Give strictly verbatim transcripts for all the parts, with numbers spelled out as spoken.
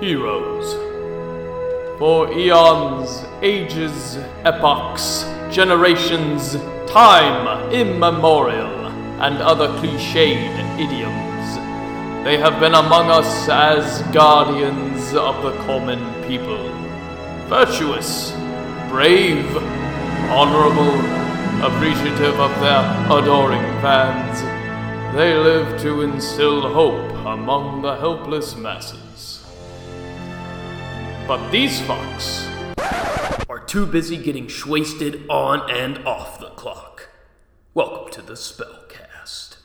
heroes. For eons, ages, epochs, generations, time immemorial, and other cliched idioms, they have been among us as guardians of the common people. Virtuous, brave, honorable, appreciative of their adoring fans, they live to instill hope among the helpless masses. But these fucks are too busy getting shwasted on and off the clock. Welcome to the Spellcast.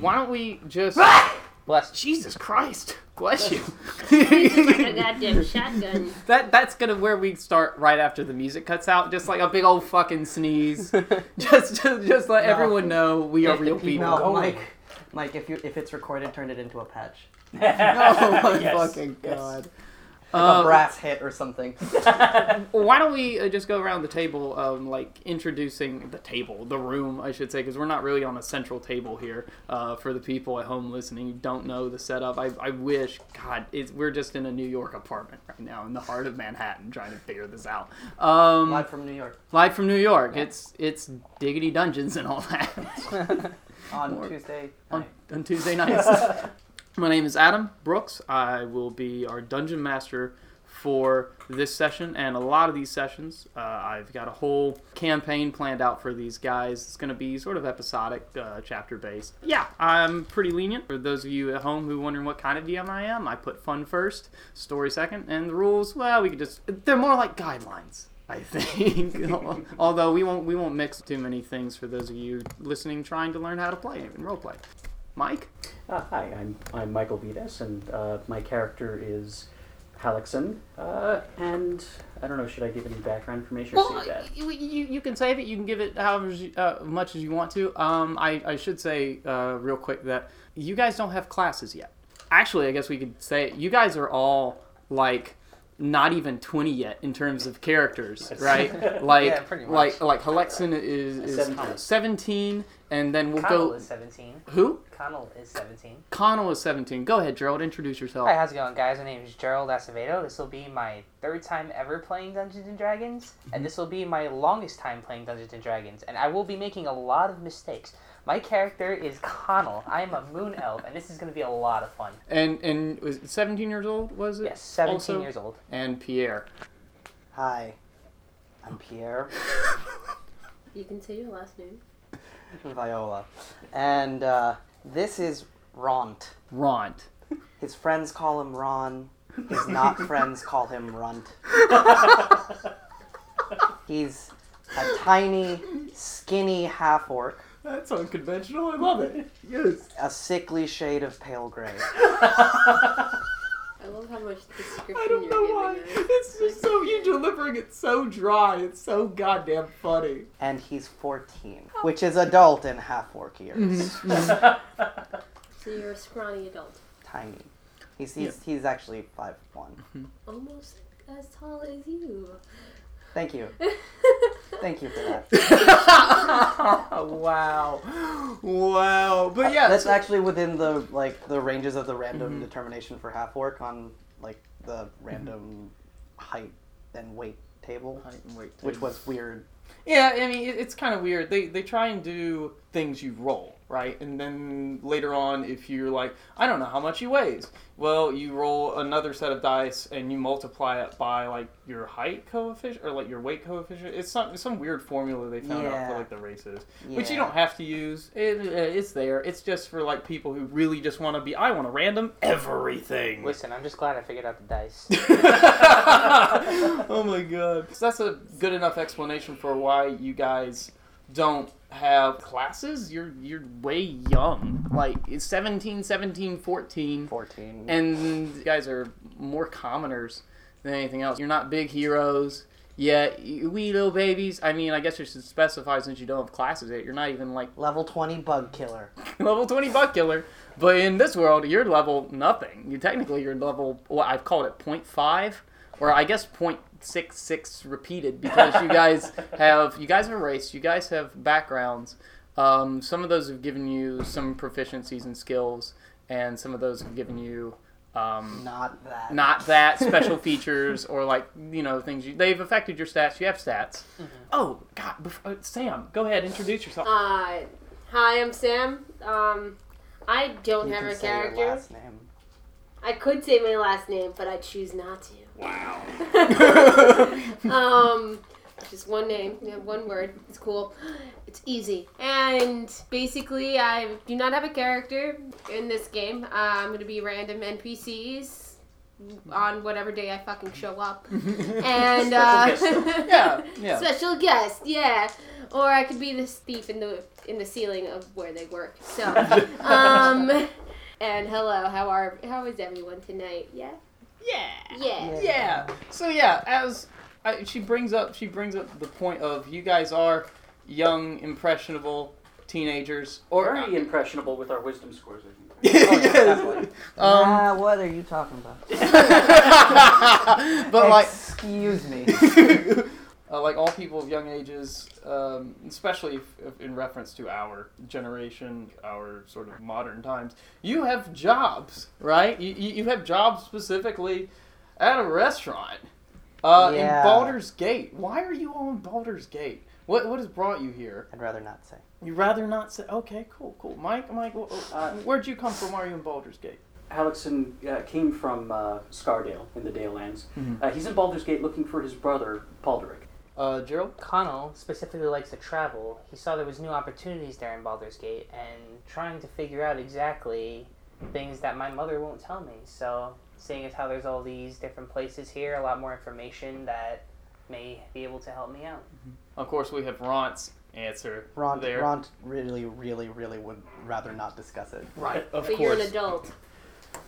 Why don't we just... Bless you. Jesus Christ. Bless you. A goddamn shotgun. That that's gonna where we start right after the music cuts out, just like a big old fucking sneeze. just, just just let no. everyone know we are real people. No, Mike, Mike, if you if it's recorded, turn it into a patch. Oh my yes. fucking god. Yes. Like um, a brass hit or something. Why don't we uh, just go around the table, um, like introducing the table, the room, I should say, because we're not really on a central table here. Uh, for the people at home listening who don't know the setup, I, I wish, God, it's, we're just in a New York apartment right now in the heart of Manhattan trying to figure this out. Um, live from New York. Live from New York. Yeah. It's it's diggity dungeons and all that. on or, Tuesday. On, night. on Tuesday nights. My name is Adam Brooks. I will be our dungeon master for this session and a lot of these sessions. Uh, I've got a whole campaign planned out for these guys. It's going to be sort of episodic, uh, chapter-based. Yeah, I'm pretty lenient. For those of you at home who are wondering what kind of D M I am, I put fun first, story second, and the rules, well, we could just... They're more like guidelines, I think. Although we won't, we won't mix too many things for those of you listening trying to learn how to play and roleplay. Mike? Uh, hi, I'm I'm Michael Vides, and uh, my character is Halexan. Uh, and I don't know, should I give any background information? Well, or save that? You, you you can save it. You can give it however uh, much as you want to. Um, I I should say uh, real quick that you guys don't have classes yet. Actually, I guess we could say it. You guys are all like not even twenty yet in terms of characters, yes. right? Like yeah, pretty much. like like Halexan is, is seventeen. seventeen, and then we'll Conall go. Conall is seventeen. Who? Conall is seventeen. Conall is seventeen. Go ahead, Gerald. Introduce yourself. Hi, how's it going, guys? My name is Gerald Acevedo. This will be my third time ever playing Dungeons and Dragons, and this will be my longest time playing Dungeons and Dragons. And I will be making a lot of mistakes. My character is Conall. I am a moon elf, and this is going to be a lot of fun. And and was it seventeen years old, was it? Yes, seventeen also? Years old. And Pierre. Hi, I'm Pierre. You can say your last name. Viola. And uh, this is Ront. Ront. His friends call him Ron. His not friends call him Runt. He's a tiny, skinny half-orc. That's unconventional. I love it. Yes. A sickly shade of pale gray. I love how much description I don't you're know giving why. Us. It's just so, you're delivering it so dry. It's so goddamn funny. And he's fourteen, which is adult in half-orc years. Mm-hmm. So you're a scrawny adult. Tiny. He's he's, yeah. he's actually five foot one. Mm-hmm. Almost as tall as you. Thank you. Thank you for that. wow. Wow. But yeah. That's actually within the like the ranges of the random mm-hmm. determination for half-orc on like the random mm-hmm. height and weight table. Height and weight table. Which was weird. Yeah, I mean, it's kind of weird. They they try and do things you roll, right? And then later on, if you're like, I don't know how much he weighs. Well, you roll another set of dice and you multiply it by, like, your height coefficient or, like, your weight coefficient. It's some, it's some weird formula they found yeah. out for, like, the races, yeah. which you don't have to use. It, it's there. It's just for, like, people who really just want to be, I want to random everything. Listen, I'm just glad I figured out the dice. Oh, my God. So that's a good enough explanation for why you guys don't have classes. You're you're way young, like it's seventeen, fourteen, and you guys are more commoners than anything else. You're not big heroes. Yeah, we little babies. I mean, I guess we should specify since you don't have classes yet. You're not even like... level twenty bug killer. level twenty bug killer. But in this world, you're level nothing. You technically, you're level... well, I've called it point five. Or I guess point six six repeated. Because you guys have... you guys have a race. You guys have backgrounds. Um, some of those have given you some proficiencies and skills. And some of those have given you... Um, not that. Not that. Special features or, like, you know, things. You, they've affected your stats. You have stats. Mm-hmm. Oh, God. Before, Sam, go ahead. Introduce yourself. Uh, hi, I'm Sam. Um, I don't you have can a say character. Your last name. I could say my last name, but I choose not to. Wow. um, just one name. You have one word. It's cool. It's easy. And basically, I do not have a character in this game. Uh, I'm going to be random N P Cs on whatever day I fucking show up. And uh, special guest. Yeah, yeah. Special guest, yeah. Or I could be this thief in the in the ceiling of where they work. So, um, and hello, how are how is everyone tonight? Yeah. Yeah. Yeah. Yeah. So yeah, as I, she brings up she brings up the point of you guys are young, impressionable teenagers, or very uh, impressionable with our wisdom scores. I think. Oh, yes. um, uh, what are you talking about? But excuse like, excuse me. uh, like all people of young ages, um, especially if, if in reference to our generation, our sort of modern times, you have jobs, right? You you have jobs specifically at a restaurant uh, yeah. in Baldur's Gate. Why are you all in Baldur's Gate? What what has brought you here? I'd rather not say. You'd rather not say? Okay, cool, cool. Mike, Mike, well, uh, where'd you come from? Why are you in Baldur's Gate? Halexan uh, came from uh, Scardale in the Dale lands. Mm-hmm. Uh, he's in Baldur's Gate looking for his brother, Paulderic. Uh, Gerald? Conall specifically likes to travel. He saw there was new opportunities there in Baldur's Gate and trying to figure out exactly things that my mother won't tell me. So seeing as how there's all these different places here, a lot more information that may be able to help me out. Mm-hmm. Of course, we have Ront's answer Ront, there. Ront really, really, really would rather not discuss it. Right, of but course. But you're an adult.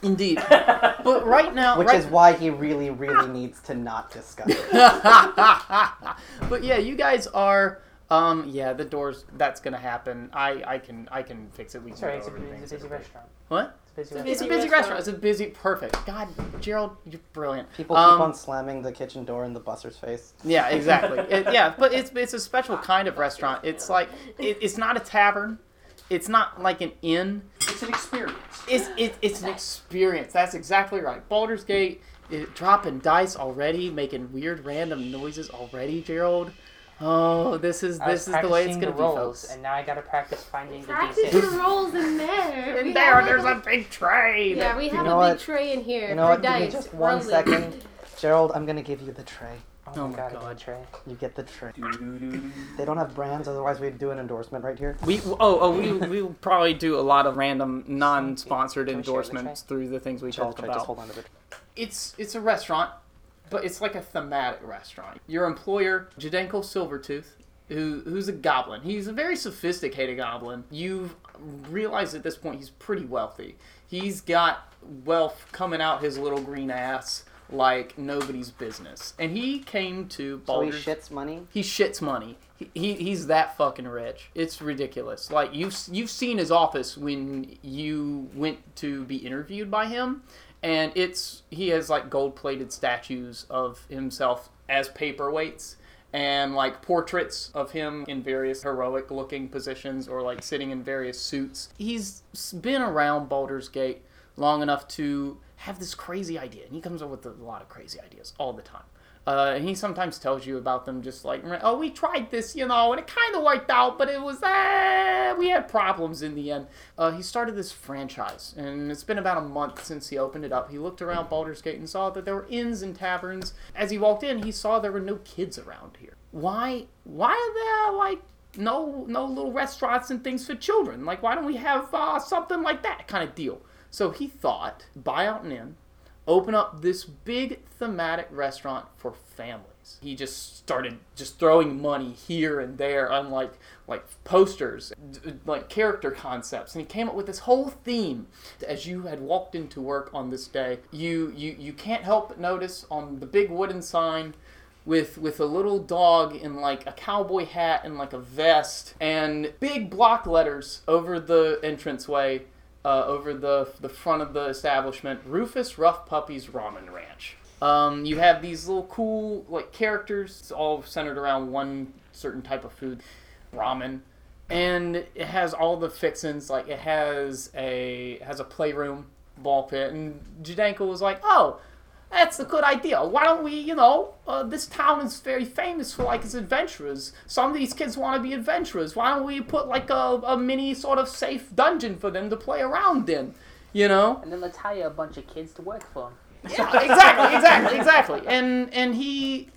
Indeed. But right now... Which right... is why he really, really needs to not discuss it. But yeah, you guys are... Um, yeah, the doors... That's going to happen. I, I can I can fix it. We can Sorry, it's, a, it's a busy restaurant. What? It's a busy, it's a busy restaurant. restaurant. It's a busy... Perfect. God, Gerald, you're brilliant. People um, keep on slamming the kitchen door in the busser's face. Yeah, exactly. it, yeah, but it's it's a special kind of restaurant. It's like... It, it's not a tavern. It's not like an inn. It's an experience. It's it, It's an experience. That's exactly right. Baldur's Gate, it, dropping dice already, making weird random noises already, Gerald. Oh, this is this is the way it's gonna be, folks. And now I gotta practice finding the D six. Practice your rolls in there. In there, there's a big tray. Yeah, we have a big tray in here. You know what? Give me just one second, Gerald. I'm gonna give you the tray. Oh, oh my God! God. Tray. You get the tray. They don't have brands, otherwise we'd do an endorsement right here. We oh oh we we'll probably do a lot of random non-sponsored endorsements the through the things we share talk about. Just hold on to the tray. It's it's a restaurant. But it's like a thematic restaurant. Your employer, Jadenko Silvertooth, who who's a goblin. He's a very sophisticated goblin. You've realized at this point he's pretty wealthy. He's got wealth coming out his little green ass like nobody's business. And he came to Baldur's... So he shits money? He shits money. He, he He's that fucking rich. It's ridiculous. Like, you've, you've seen his office when you went to be interviewed by him. And it's he has like gold-plated statues of himself as paperweights and like portraits of him in various heroic-looking positions or like sitting in various suits. He's been around Baldur's Gate long enough to have this crazy idea, and he comes up with a lot of crazy ideas all the time. Uh, and he sometimes tells you about them just like, oh, we tried this, you know, and it kind of worked out, but it was, eh, we had problems in the end. Uh, he started this franchise, and it's been about a month since he opened it up. He looked around Baldur's Gate and saw that there were inns and taverns. As he walked in, he saw there were no kids around here. Why, why are there, like, no, no little restaurants and things for children? Like, why don't we have uh, something like that kind of deal? So he thought, buy out an inn. Open up this big thematic restaurant for families. He just started just throwing money here and there on like, like posters, d- like character concepts. And he came up with this whole theme. As you had walked into work on this day, you, you, you can't help but notice on the big wooden sign with with a little dog in like a cowboy hat and like a vest, and big block letters over the entranceway, uh, over the the front of the establishment, Rufus Ruffpuppy's Ramen Ranch. Um, you have these little cool like characters. It's all centered around one certain type of food, ramen, and it has all the fixins. Like it has a it has a playroom, ball pit, and Jadenko was like, "Oh, that's a good idea. Why don't we, you know, uh, this town is very famous for, like, its adventurers. Some of these kids want to be adventurers. Why don't we put, like, a, a mini sort of safe dungeon for them to play around in, you know? And then let's hire a bunch of kids to work for them." Yeah, exactly, exactly, exactly. And and he,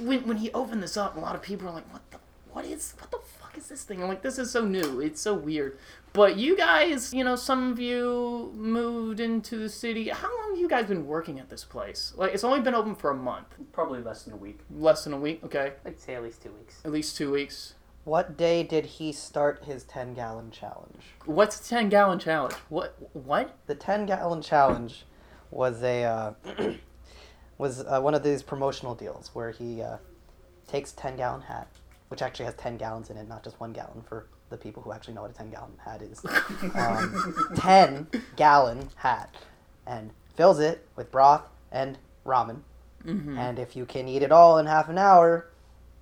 when when he opened this up, a lot of people are like, what the, what is, what the fuck is this thing? I'm like, this is so new. It's so weird. But you guys, you know, some of you moved into the city. How long have you guys been working at this place? Like, it's only been open for a month. Probably less than a week. Less than a week? Okay. I'd say at least two weeks. At least two weeks. What day did he start his ten-gallon challenge? What's the ten-gallon challenge? What? What? The ten-gallon challenge was a uh, was uh, one of these promotional deals where he uh, takes a ten-gallon hat, which actually has ten gallons in it, not just one gallon for the people who actually know what a ten-gallon hat is, um, ten-gallon hat, and fills it with broth and ramen. Mm-hmm. And if you can eat it all in half an hour,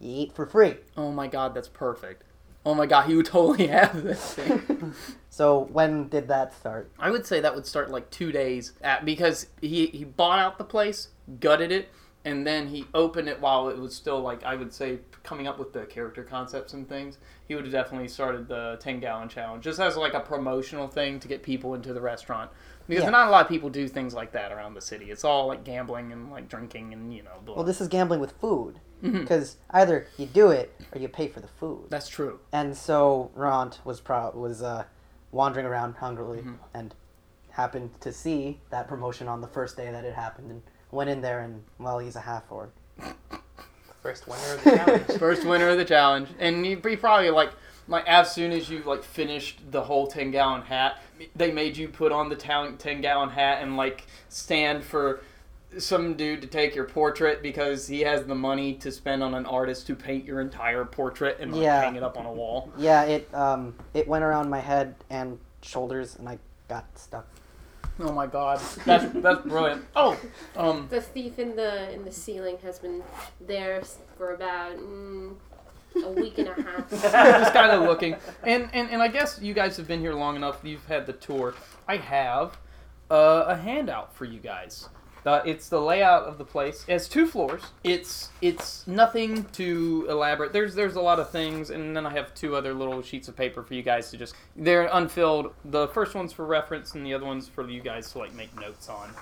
you eat for free. Oh my god, that's perfect. Oh my god, you totally have this thing. So when did that start? I would say that would start like two days, at, because he, he bought out the place, gutted it, and then he opened it while it was still, like, I would say, coming up with the character concepts and things. He would have definitely started the ten-gallon challenge, just as, like, a promotional thing to get people into the restaurant. Because yeah. not a lot of people do things like that around the city. It's all, like, gambling and, like, drinking and, you know. Blah. Well, this is gambling with food. Because mm-hmm. either you do it or you pay for the food. That's true. And so Ront was, pro- was uh, wandering around hungrily mm-hmm. and happened to see that promotion on the first day that it happened, and went in there and, well, he's a half-orc. First winner of the challenge. First winner of the challenge. And you probably, like, like as soon as you, like, finished the whole ten-gallon hat, they made you put on the ten-gallon hat and, like, stand for some dude to take your portrait because he has the money to spend on an artist to paint your entire portrait and, like, yeah. hang it up on a wall. Yeah, it, um, it went around my head and shoulders, and I got stuck. Oh my god, that's that's brilliant. Oh, um, the thief in the in the ceiling has been there for about mm, a week and a half. Just kind of looking, and, and and I guess you guys have been here long enough. You've had the tour. I have uh, a handout for you guys. Uh, it's the layout of the place. It has two floors. It's it's nothing too elaborate. There's there's a lot of things, and then I have two other little sheets of paper for you guys to just... They're unfilled. The first one's for reference, and the other one's for you guys to, like, make notes on.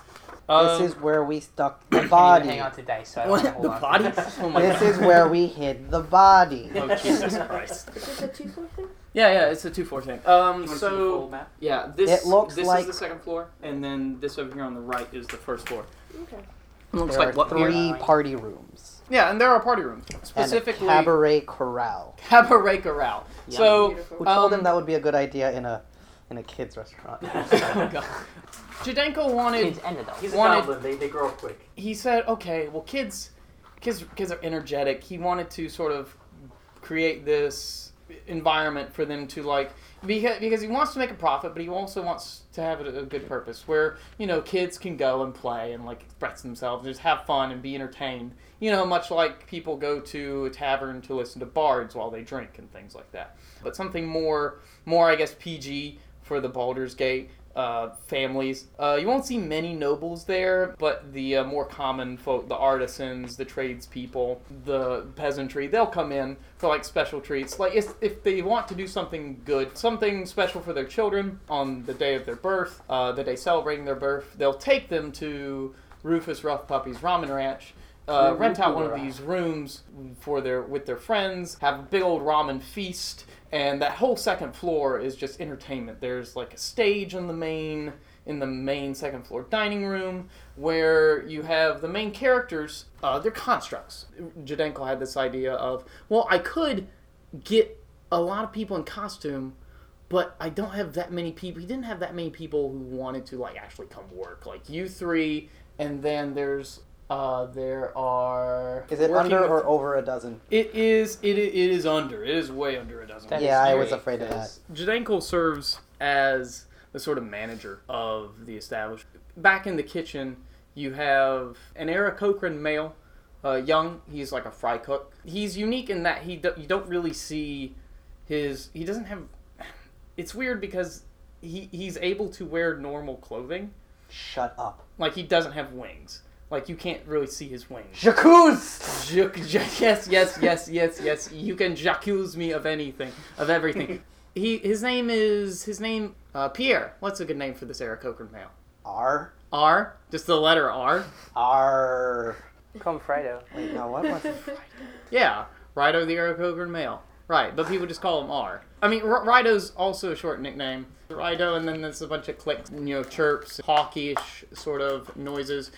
Um, this is where we stuck the body. Hang on to dice, so I don't hold the on body? Oh my this God. Is where we hid the body. Oh, Jesus Christ. Is this a two-floor thing? Yeah, yeah, it's a two-floor thing. Um, so, yeah, this, it looks this like is the second floor, and then this over here on the right is the first floor. Okay. It looks there like are three what? Party rooms. Yeah, and there are party rooms. Specifically, and a cabaret corral. Cabaret corral. Yeah. So, Beautiful. We told um, them that would be a good idea in a in a kids' restaurant. Oh, God. Jadenko wanted... Kids and adults. He's wanted, a goblin. They, they grow up quick. He said, okay, well, kids, kids, kids are energetic. He wanted to sort of create this environment for them to, like, because because he wants to make a profit, but he also wants to have a, a good purpose where, you know, kids can go and play and, like, express themselves and just have fun and be entertained, you know, much like people go to a tavern to listen to bards while they drink and things like that, but something more more I guess P G for the Baldur's Gate uh families. Uh you won't see many nobles there, but the uh, more common folk, the artisans, the tradespeople, the peasantry, they'll come in for, like, special treats, like if, if they want to do something good, something special for their children on the day of their birth, uh the day celebrating their birth. They'll take them to Rufus Ruffpuppy's Ramen Ranch, uh rent out one of these rooms for their with their friends, have a big old ramen feast. And that whole second floor is just entertainment. There's, like, a stage in the main in the main second floor dining room where you have the main characters. Uh, they're constructs. Jadenko had this idea of, well, I could get a lot of people in costume, but I don't have that many people. He didn't have that many people who wanted to, like, actually come work. Like, you three, and then there's Uh, there are... Is it under with, or over a dozen? It is It It is under. It is way under a dozen. That yeah, I was afraid of that. Jadenko serves as the sort of manager of the establishment. Back in the kitchen, you have an Era Cochran male, uh, young. He's like a fry cook. He's unique in that he do, you don't really see his... He doesn't have... It's weird because he he's able to wear normal clothing. Shut up. Like, he doesn't have wings. Like, you can't really see his wings. J'accuse! Yes, yes, yes, yes, yes. You can j'accuse me of anything, of everything. he, his name is, his name, uh, Pierre. What's a good name for this Eric Cochran male? R? R? Just the letter R? R. Call him Frido. Wait, no, what was Frido? Yeah, Rido the Eric Cochran male. Right, but people just call him R. I mean, R- Rido's also a short nickname. Rido, and then there's a bunch of clicks, you know, chirps, hawkish sort of noises.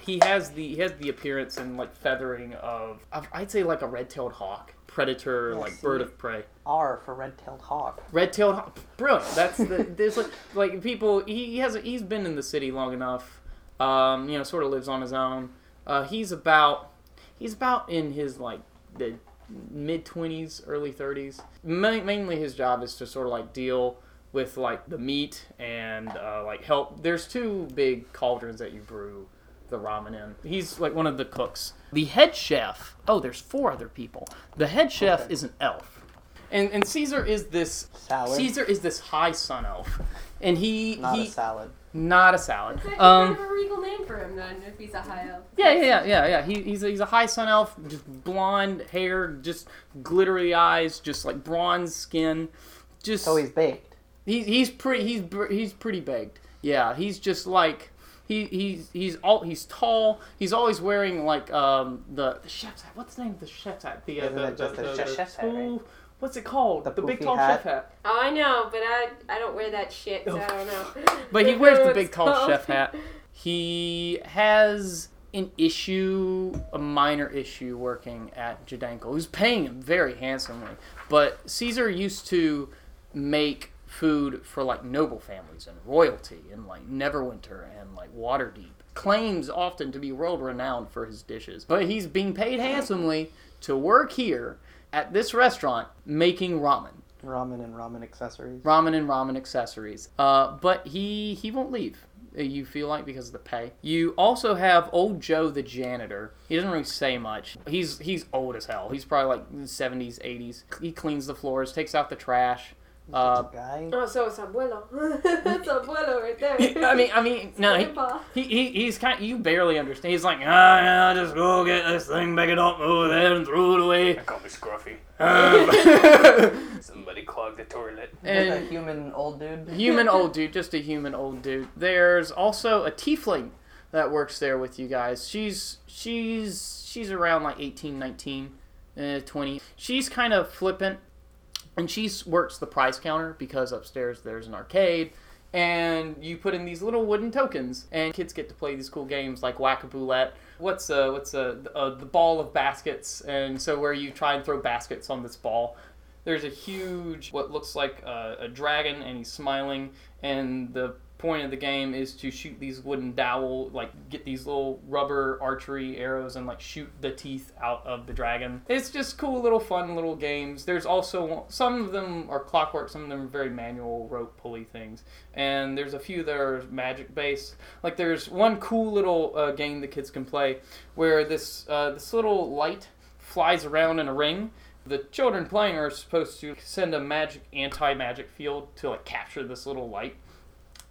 He has the he has the appearance and like feathering of, of I'd say like a red-tailed hawk, predator, yeah, like bird of prey. R for red-tailed hawk. Red-tailed hawk, brilliant. That's the there's like like people. He, he has he's been in the city long enough. Um, you know, sort of lives on his own. Uh, he's about he's about in his like the. mid-twenties, early thirties. Ma- mainly his job is to sort of like deal with like the meat and uh, like help. There's two big cauldrons that you brew the ramen in. He's like one of the cooks. The head chef, oh, there's four other people. The head chef okay. is an elf. And and Caesar is this salad. Caesar is this high sun elf. And he Not he, a salad. Not a salad. It's like um, kind of a regal name for him then, if he's a high elf. Yeah, yeah, yeah, yeah, yeah. He, he's, a, he's a high sun elf, just blonde hair, just glittery eyes, just like bronze skin. Just so he's baked. He, he's pretty. He's he's pretty baked. Yeah, he's just like he he's he's all he's tall. He's always wearing like um the, the chef's hat. What's the name of the chef's hat? The, uh, Isn't the, it just the, the, the, the chef's hat? Right? What's it called? The, the big tall hat? Chef hat. Oh, I know, but I I don't wear that shit, so I don't know. But he wears the big tall called. chef hat. He has an issue, a minor issue, working at Jadenko, who's paying him very handsomely. But Caesar used to make food for like noble families and royalty and like Neverwinter and like Waterdeep. Claims often to be world renowned for his dishes. But he's being paid handsomely to work here at this restaurant, making ramen. Ramen and ramen accessories. Ramen and ramen accessories. Uh, but he he won't leave, you feel like, because of the pay. You also have old Joe the janitor. He doesn't really say much. He's he's old as hell. He's probably like seventies, eighties. He cleans the floors, takes out the trash. Uh, guy? Oh, so it's abuelo. That's abuelo right there. I mean, I mean, no, he, he, he he's kind. Of, you barely understand. He's like, ah, yeah, just go get this thing, pick it up over there, and throw it away. I call me Scruffy. Um, Somebody clogged the toilet. And a human old dude. Human old dude, just a human old dude. There's also a tiefling that works there with you guys. She's she's she's around like eighteen, nineteen, twenty. She's kind of flippant. And she works the prize counter because upstairs there's an arcade, and you put in these little wooden tokens, and kids get to play these cool games like Whack-A-Boulette. What's uh what's uh, uh the ball of baskets? And so where you try and throw baskets on this ball, there's a huge what looks like a, a dragon, and he's smiling, and the point of the game is to shoot these wooden dowel, like get these little rubber archery arrows and like shoot the teeth out of the dragon. It's just cool little fun little games. There's also, some of them are clockwork, some of them are very manual rope pulley things. And there's a few that are magic based. Like there's one cool little uh, game the kids can play where this uh, this little light flies around in a ring. The children playing are supposed to send a magic anti-magic field to like capture this little light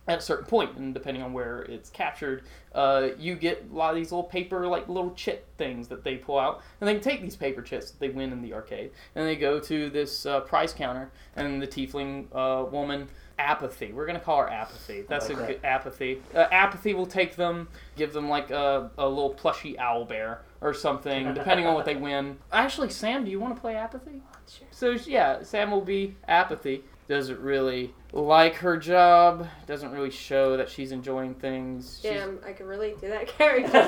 at a certain point, and depending on where it's captured, uh, you get a lot of these little paper, like little chit things that they pull out, and they can take these paper chits that they win in the arcade, and they go to this uh, prize counter, and the tiefling uh, woman, Apathy, we're gonna call her Apathy. That's like a that. good Apathy. Uh, Apathy will take them, give them like a, a little plushy owl bear or something, depending on what they win. Actually, Sam, do you want to play Apathy? Sure. So yeah, Sam will be Apathy. Doesn't really like her job. Doesn't really show that she's enjoying things. Damn, she's... I can relate to that character.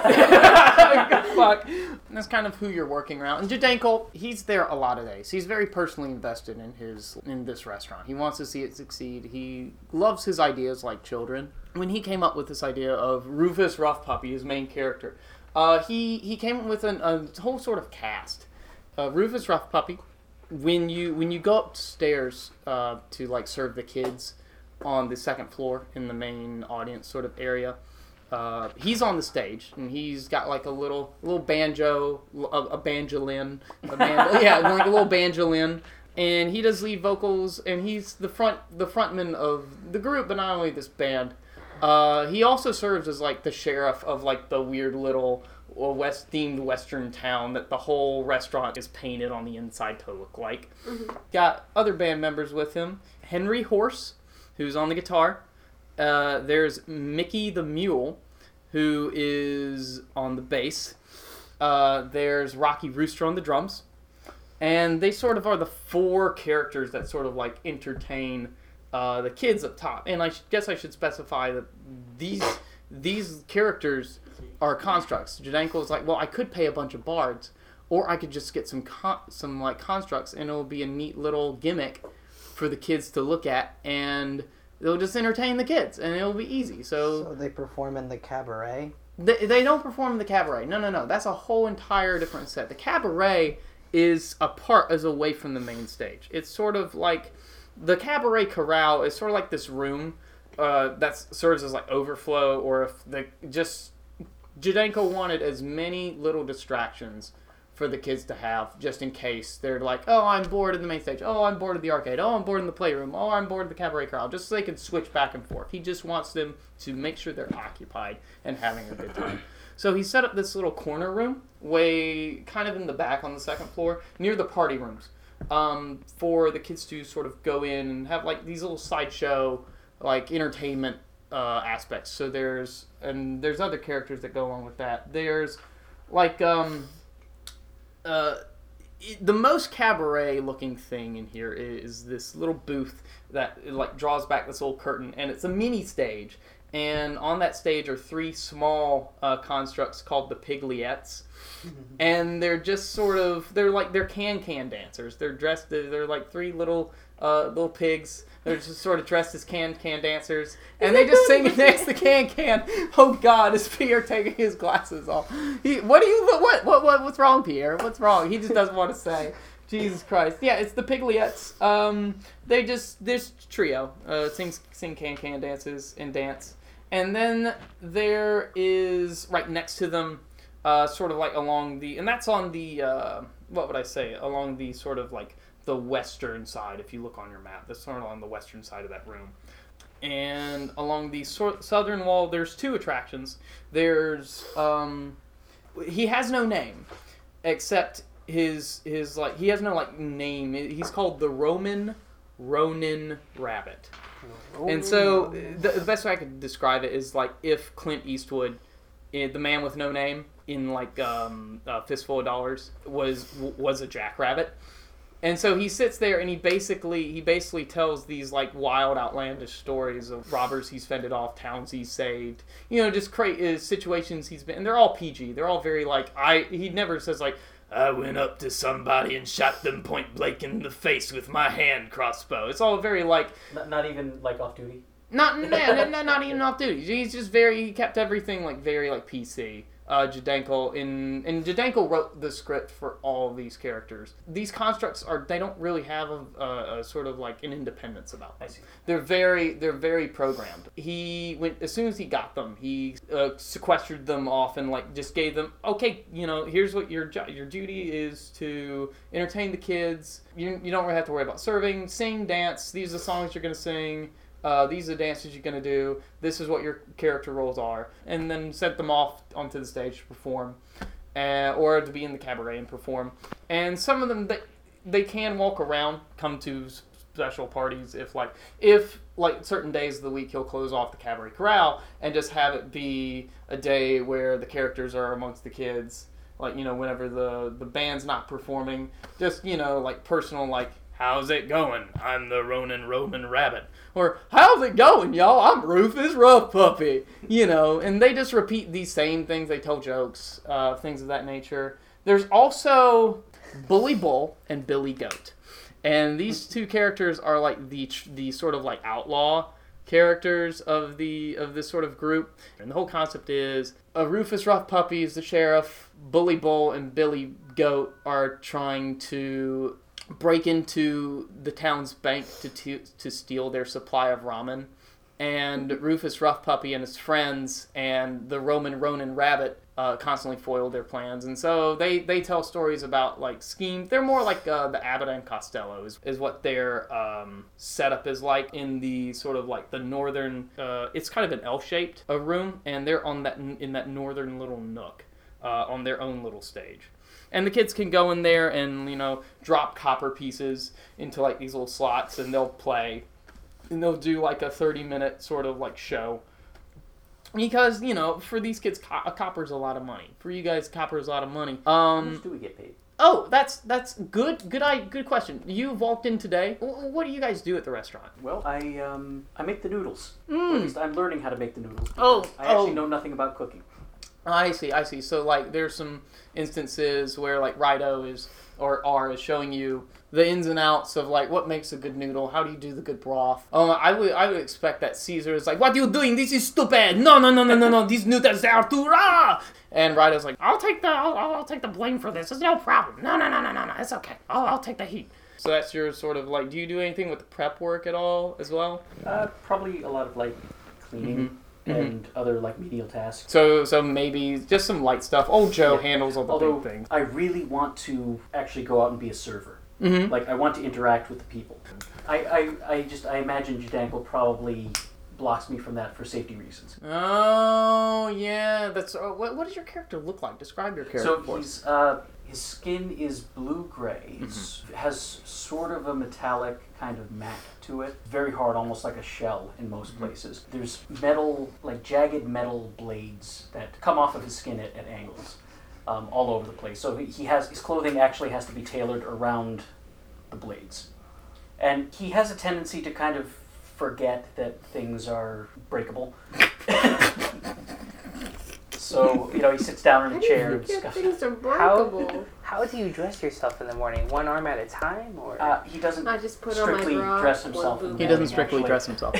Fuck. That's kind of who you're working around. And Jadenko, he's there a lot of days. He's very personally invested in his in this restaurant. He wants to see it succeed. He loves his ideas like children. When he came up with this idea of Rufus Ruffpuppy, his main character, Uh, he he came up with an, a whole sort of cast. Uh, Rufus Ruffpuppy, when you when you go upstairs uh, to like serve the kids on the second floor in the main audience sort of area, uh, he's on the stage and he's got like a little little banjo, a, a banjolin, a banjo, yeah, like a little banjolin. And he does lead vocals, and he's the front the frontman of the group, but not only this band. Uh, he also serves as like the sheriff of like the weird little west themed western town that the whole restaurant is painted on the inside to look like. Mm-hmm. Got other band members with him: Henry Horse, who's on the guitar. Uh, there's Mickey the Mule, who is on the bass. Uh, there's Rocky Rooster on the drums. And they sort of are the four characters that sort of, like, entertain uh, the kids up top. And I sh- guess I should specify that these these characters are constructs. Jadenko is like, well, I could pay a bunch of bards, or I could just get some, con- some like, constructs, and it'll be a neat little gimmick for the kids to look at, and they'll just entertain the kids, and it'll be easy. So, so they perform in the cabaret? They, they don't perform in the cabaret. No, no, no. That's a whole entire different set. The cabaret is apart, is away from the main stage. It's sort of like the cabaret corral is sort of like this room uh, that serves as like overflow, or if the just Jadenko wanted as many little distractions for the kids to have, just in case they're like, oh, I'm bored in the main stage. Oh, I'm bored of the arcade. Oh, I'm bored in the playroom. Oh, I'm bored of the cabaret corral. Just so they can switch back and forth. He just wants them to make sure they're occupied and having a good time. So he set up this little corner room, way kind of in the back on the second floor, near the party rooms, um, for the kids to sort of go in and have like these little sideshow, like entertainment uh, aspects. So there's and there's other characters that go along with that. There's like um, uh, the most cabaret-looking thing in here is this little booth that like draws back this little curtain, and it's a mini stage. And on that stage are three small uh, constructs called the Pigliettes. And they're just sort of, they're like, they're can-can dancers. They're dressed, they're like three little uh, little pigs. They're just sort of dressed as can-can dancers. And they just sing and dance the can-can. Oh, God, is Pierre taking his glasses off? He, what do you, what, what, what, what's wrong, Pierre? What's wrong? He just doesn't want to say. Jesus Christ. Yeah, it's the Pigliettes. Um, they just, this trio uh, sings, sing can-can dances and dance. And then there is, right next to them, uh, sort of like along the, and that's on the, uh, what would I say, along the sort of like the western side, if you look on your map. That's sort of on the western side of that room. And along the so- southern wall, there's two attractions. There's, um, he has no name, except his, his like, he has no like name. He's called the Roman Ronin Rabbit. And so, the, the best way I could describe it is like if Clint Eastwood, the man with no name, in like um, a Fistful of Dollars, was was a jackrabbit. And so he sits there and he basically he basically tells these like wild, outlandish stories of robbers he's fended off, towns he's saved, you know, just cra- uh, situations he's been. And they're all P G. They're all very like I. He never says like, I went up to somebody and shot them point blank in the face with my hand crossbow. It's all very like not, not even like off duty. Not not, not not even off duty. He's just very. He kept everything like very like P C. Uh, Jadenko in and Jadenko wrote the script for all these characters. These constructs are they don't really have a, a, a sort of like an independence about them. I see. They're very they're very programmed. He went as soon as he got them, he uh, sequestered them off and like just gave them okay, you know, here's what your jo- your duty is to entertain the kids. You you don't really have to worry about serving, sing, dance. These are the songs you're gonna sing. Uh, these are the dances you're going to do, this is what your character roles are, and then set them off onto the stage to perform, uh, or to be in the cabaret and perform. And some of them, they, they can walk around, come to special parties, if like, if like certain days of the week he'll close off the cabaret corral, and just have it be a day where the characters are amongst the kids, like, you know, whenever the, the band's not performing, just, you know, like personal, like, how's it going? I'm the Ronin Roman Rabbit. Or, how's it going, y'all? I'm Rufus Ruffpuppy. You know, and they just repeat these same things. They tell jokes, uh, things of that nature. There's also Bully Bull and Billy Goat. And these two characters are like the the sort of like outlaw characters of the of this sort of group. And the whole concept is uh, Rufus Ruffpuppy's the sheriff, Bully Bull, and Billy Goat are trying to break into the town's bank to to, to steal their supply of ramen. And Rufus Ruffpuppy and his friends and the Roman Ronin Rabbit uh, constantly foil their plans. And so they, they tell stories about, like, schemes. They're more like uh, the Abbott and Costello is, is what their um, setup is like in the sort of, like, the northern... Uh, it's kind of an L-shaped uh, room, and they're on that in that northern little nook uh, on their own little stage. And the kids can go in there and, you know, drop copper pieces into, like, these little slots, and they'll play... And they'll do, like, a thirty-minute sort of, like, show. Because, you know, for these kids, co- a copper's a lot of money. For you guys, copper's a lot of money. Um, How much do we get paid? Oh, that's that's good good I good question. You walked in today. What do you guys do at the restaurant? Well, I um I make the noodles. Mm. At least I'm learning how to make the noodles. Oh, I actually oh. know nothing about cooking. I see, I see. So, like, there's some instances where, like, Rido is, or R is showing you the ins and outs of, like, what makes a good noodle, how do you do the good broth. Um, I would I would expect that Caesar is like, what are you doing? This is stupid. No, no, no, no, no, no. These noodles are too raw. And Rido's like, I'll take the I'll, I'll take the blame for this. It's no problem. No, no, no, no, no, no. It's okay. I'll, I'll take the heat. So that's your sort of, like, do you do anything with the prep work at all as well? Uh, probably a lot of, like, cleaning. Mm-hmm. And mm-hmm. other, like, medial tasks. So so maybe just some light stuff. Old Joe yeah. handles all the Although, big things. I really want to actually go out and be a server. Mm-hmm. Like, I want to interact with the people. I, I, I just, I imagine Jadenko probably blocks me from that for safety reasons. Oh, yeah. That's uh, what, what does your character look like? Describe your character. So he's, uh, his skin is blue-gray. Mm-hmm. It has sort of a metallic kind of matte to it. Very hard, almost like a shell in most places. There's metal, like jagged metal blades that come off of his skin at, at angles um, all over the place. So he has, his clothing actually has to be tailored around the blades. And he has a tendency to kind of forget that things are breakable. So, you know, he sits down in a chair and discusses. How, how do you dress yourself in the morning? One arm at a time? Or uh, he doesn't I just put strictly on my dress himself. In the he doesn't strictly actually. dress himself.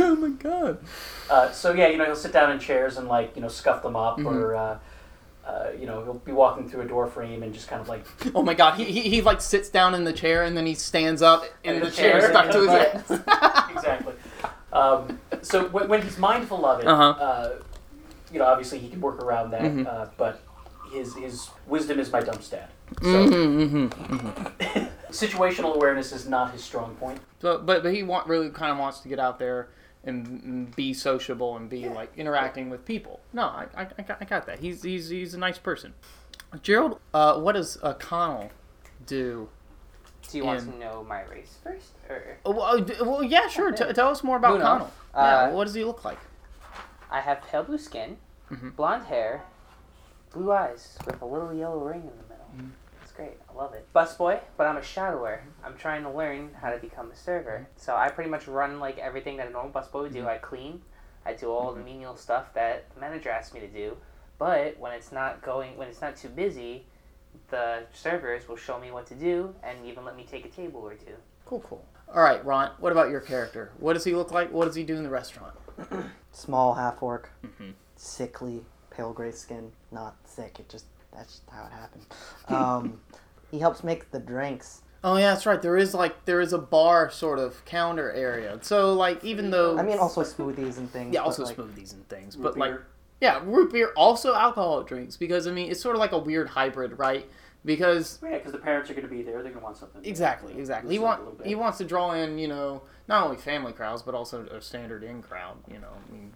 Oh my god. Uh, so, yeah, you know, he'll sit down in chairs and, like, you know, scuff them up mm-hmm. or... Uh, Uh, you know, he'll be walking through a door frame and just kind of like... Oh my god, he, he, he like, sits down in the chair and then he stands up and, and the chair is stuck to his head. Exactly. Um, so w- when he's mindful of it, uh-huh. uh, you know, obviously he can work around that, mm-hmm. uh, but his his wisdom is my dump stat. So... Mm-hmm, mm-hmm, mm-hmm. Situational awareness is not his strong point. So, but, but he want, really kind of wants to get out there and be sociable and be, yeah. like, interacting yeah. with people. No, I, I, I, got, I got that. He's he's he's a nice person. Gerald, uh, what does uh, Conall do? Do you in... want to know my race first? Or... Oh, well, uh, well, yeah, sure. Okay. T- tell us more about Conall. Uh, yeah, what does he look like? I have pale blue skin, mm-hmm. blonde hair, blue eyes with a little yellow ring in the middle. Mm-hmm. Great, I love it. Busboy, but I'm a shadower. I'm trying to learn how to become a server. So I pretty much run, like, everything that a normal busboy would do. Mm-hmm. I clean. I do all mm-hmm. the menial stuff that the manager asks me to do. But when it's not going, when it's not too busy, the servers will show me what to do and even let me take a table or two. Cool, cool. All right, Ront, what about your character? What does he look like? What does he do in the restaurant? Small half-orc. Mm-hmm. Sickly, pale gray skin. Not sick, it just... That's how it happened. Um, he helps make the drinks. Oh yeah, that's right. There is like there is a bar sort of counter area. So like even though I mean also smoothies and things. Yeah, also like, smoothies and things. But beer. like yeah, root beer, also alcoholic drinks because I mean it's sort of like a weird hybrid, right? Because yeah, because the parents are going to be there. They're going to want something. Exactly, yeah, exactly. He want he wants to draw in, you know, not only family crowds but also a standard in crowd. You know, I mean,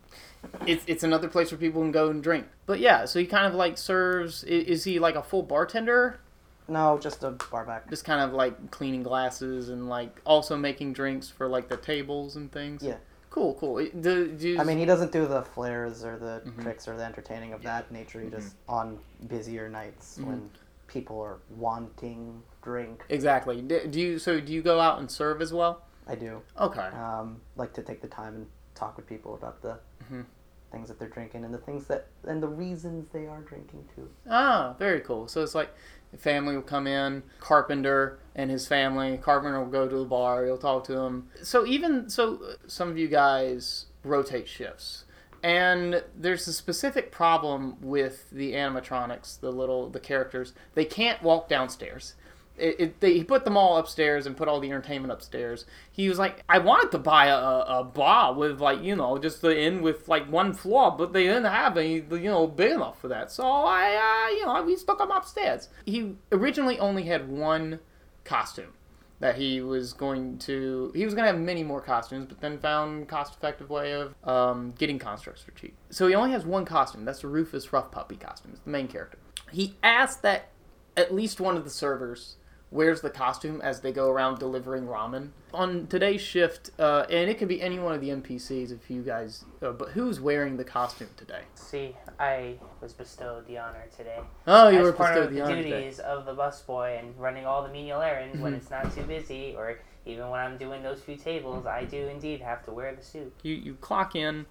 it's it's another place where people can go and drink. But yeah, so he kind of like serves. Is he like a full bartender? No, just a bar back. Just kind of like cleaning glasses and like also making drinks for like the tables and things. Yeah. Cool, cool. Do, do I mean, he doesn't do the flares or the mm-hmm. tricks or the entertaining of yeah. that nature. He mm-hmm. just on busier nights mm-hmm. when. People are wanting drink. Exactly. Do you so? Do you go out and serve as well? I do. Okay. Um, like to take the time and talk with people about the mm-hmm. things that they're drinking and the things that and the reasons they are drinking too. Ah, very cool. So it's like The family will come in, Carpenter and his family. Carpenter will go to the bar, he'll talk to them. So even, so some of you guys rotate shifts. And there's a specific problem with the animatronics, the little, the characters. They can't walk downstairs. It, it, they, he put them all upstairs and put all the entertainment upstairs. He was like, I wanted to buy a, a bar with, like, you know, just the inn with, like, one floor, but they didn't have any, you know, big enough for that. So I, uh, you know, we stuck them upstairs. He originally only had one costume that he was going to, he was going to have many more costumes, but then found cost-effective way of um, getting constructs for cheap. So he only has one costume. That's the Rufus Ruffpuppy costume. It's the main character. He asked that at least one of the servers wears the costume as they go around delivering ramen. On today's shift, uh, and it could be any one of the N P Cs if you guys, uh, but who's wearing the costume today? See, I was bestowed the honor today. Oh, you as were bestowed the, the honor today. As part of the duties of the busboy and running all the menial errands when it's not too busy, or even when I'm doing those few tables, I do indeed have to wear the suit. You you clock in,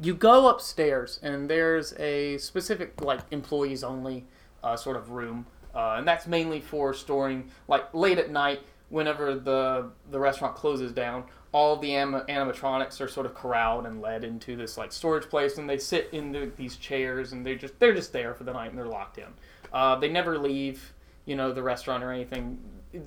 you go upstairs, and there's a specific, like, employees-only uh, sort of room. Uh, and that's mainly for storing, like, late at night, whenever the the restaurant closes down, all the anim- animatronics are sort of corralled and led into this, like, storage place, and they sit in the, these chairs, and they just they're just there for the night, and they're locked in. Uh, they never leave, you know, the restaurant or anything.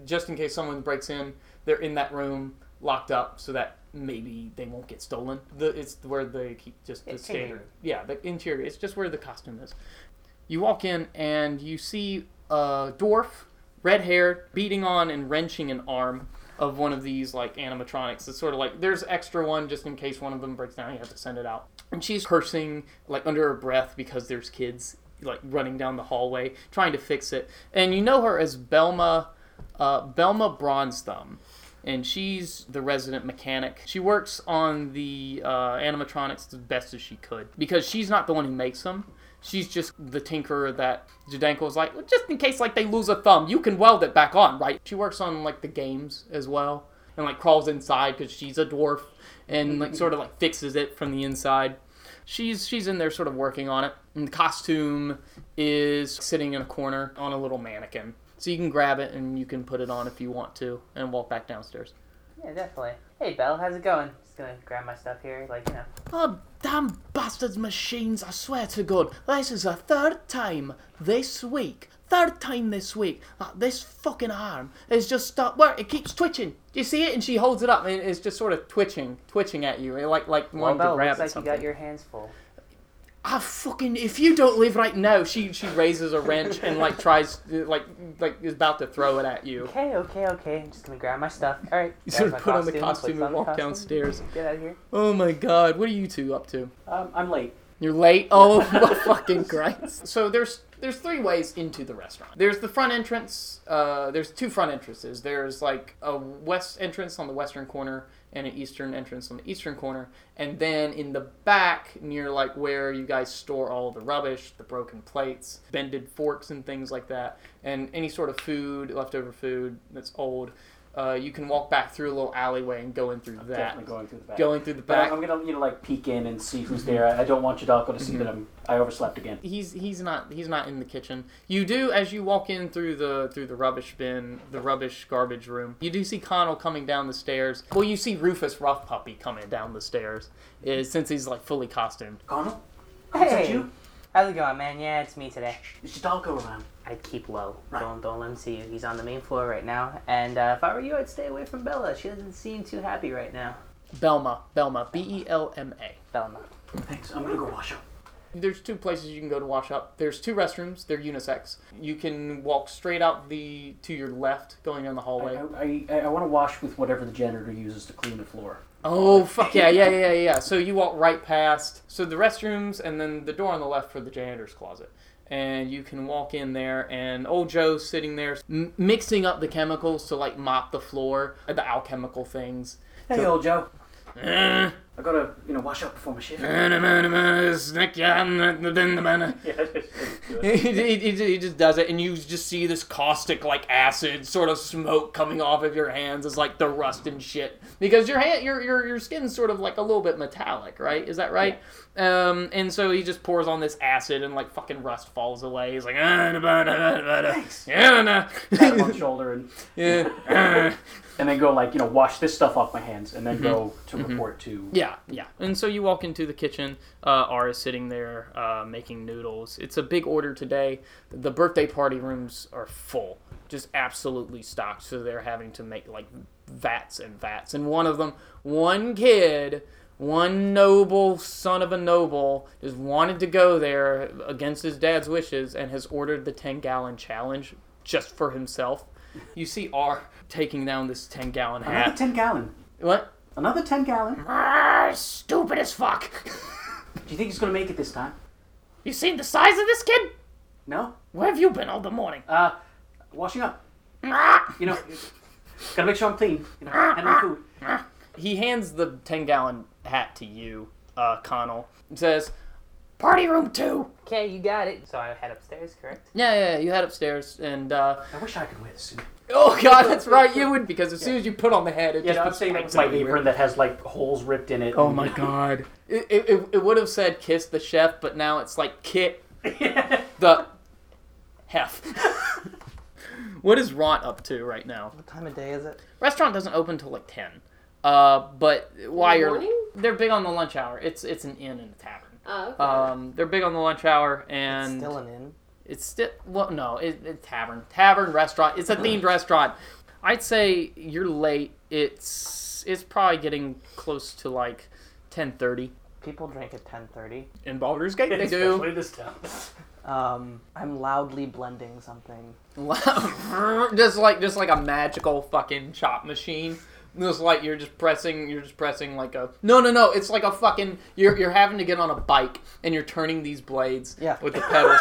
Just in case someone breaks in, they're in that room, locked up, so that maybe they won't get stolen. The, it's where they keep just the standard, yeah, the interior. It's just where the costume is. You walk in and you see a dwarf, red hair, beating on and wrenching an arm of one of these, like, animatronics. It's sort of like, there's extra one just in case one of them breaks down, you have to send it out. And she's cursing, like, under her breath because there's kids, like, running down the hallway, trying to fix it. And you know her as Belma, uh, Belma Bronze Thumb. And she's the resident mechanic. She works on the uh, animatronics as best as she could, because she's not the one who makes them. She's just the tinkerer that Jadenko was like, well, just in case, like, they lose a thumb, you can weld it back on, right? She works on, like, the games as well, and, like, crawls inside because she's a dwarf, and, like, sort of, like, fixes it from the inside. She's she's in there sort of working on it, and the costume is sitting in a corner on a little mannequin. So you can grab it, and you can put it on if you want to, and walk back downstairs. Yeah, definitely. Hey, Belle, how's it going? Just gonna grab my stuff here, like, you know. Oh, damn bastards machines, I swear to God. This is the third time this week, third time this week, that this fucking arm is just stuck. Where it keeps twitching. Do you see it? And she holds it up, and it's just sort of twitching, twitching at you. It, like, like, well, wanting Belle, to grab it. Well, Belle, looks like something. You got your hands full. I fucking, if you don't leave right now, she she raises a wrench and, like, tries, like, like is about to throw it at you. Okay, okay, okay. I'm just going to grab my stuff. All right. You sort of put costume, on the costume and walk costume. downstairs. Get out of here. Oh, my God. What are you two up to? Um, I'm late. You're late? Oh, my fucking Christ. So there's there's three ways into the restaurant. There's the front entrance. Uh, there's two front entrances. There's, like, a west entrance on the western corner, and an eastern entrance on the eastern corner, and then in the back, near, like, where you guys store all the rubbish, the broken plates, bended forks and things like that, and any sort of food, leftover food that's old, uh, you can walk back through a little alleyway and go in through I'm that. Definitely going through the back. Going through the back. I'm gonna, you know, like, peek in and see who's there. I don't want Jadenko to see that I'm I overslept again. He's he's not he's not in the kitchen. You do, as you walk in through the through the rubbish bin, the rubbish garbage room, you do see Conall coming down the stairs. Well, you see Rufus Ruffpuppy coming down the stairs, is, since he's, like, fully costumed. Conall? Hey. Is that you? How's it going, man? Yeah, it's me today. Is Jadenko around? I'd keep low. Right. Don't, don't let him see you. He's on the main floor right now. And uh, if I were you, I'd stay away from Bella. She doesn't seem too happy right now. Belma. Belma. B E L M A. Belma. Thanks. I'm going to go wash up. There's two places you can go to wash up. There's two restrooms. They're unisex. You can walk straight out the to your left, going down the hallway. I I, I, I want to wash with whatever the janitor uses to clean the floor. Oh, fuck yeah, yeah, yeah, yeah. So you walk right past. So the restrooms, and then the door on the left for the janitor's closet. And you can walk in there, and old Joe's sitting there m- mixing up the chemicals to, like, mop the floor, the alchemical things. Hey, so, old Joe. Uh, I gotta, you know, wash up before my shift. Yeah, he, he, he just does it, and you just see this caustic, like, acid sort of smoke coming off of your hands as, like, the rust and shit. Because your hand, your your your skin's sort of, like, a little bit metallic, right? Is that right? Yeah. Um, and so he just pours on this acid, and, like, fucking rust falls away. He's like, ah, da, ba, da, da, da, da. Nice. Yeah, nah. Pat him on the shoulder, and... Yeah. And then go, like, you know, wash this stuff off my hands, and then mm-hmm. go to mm-hmm. report to... Yeah, yeah. And so you walk into the kitchen. Uh, Ara's sitting there uh, making noodles. It's a big order today. The birthday party rooms are full, just absolutely stocked, so they're having to make, like, vats and vats. And one of them, one kid... One noble son of a noble just wanted to go there against his dad's wishes and has ordered the ten-gallon challenge just for himself. You see R taking down this ten-gallon hat. Another ten-gallon. What? Another ten-gallon. Arr, stupid as fuck. Do you think he's going to make it this time? You seen the size of this kid? No. Where have you been all the morning? Uh, washing up. Arr. You know, gotta make sure I'm clean. You know, and my food. Arr. He hands the ten-gallon hat to you, uh, Conall, and says, party room two! Okay, you got it. So I head upstairs, correct? Yeah, yeah, you head upstairs, and, uh... I wish I could wear the suit. Oh, God, that's right, you would, because as yeah. soon as you put on the hat, it yeah, just... Yeah, no, I'm saying that's my apron that has, like, holes ripped in it. Oh, my God. It it, it would have said, kiss the chef, but now it's, like, kit the... hef. What is Ront up to right now? What time of day is it? Restaurant doesn't open till, like, ten. Uh, but why are they're big on the lunch hour? It's it's an inn and a tavern. Oh, okay. Um, they're big on the lunch hour, and it's still an inn. It's still well, no, it's it, tavern, tavern restaurant. It's a themed restaurant. I'd say you're late. It's it's probably getting close to like ten thirty. People drink at ten thirty in Baldur's Gate. They do. Especially this town. Um, I'm loudly blending something. just like just like a magical fucking chop machine. It's like you're just pressing, you're just pressing like a... No, no, no, it's like a fucking... You're you're having to get on a bike, and you're turning these blades yeah. with the pedals,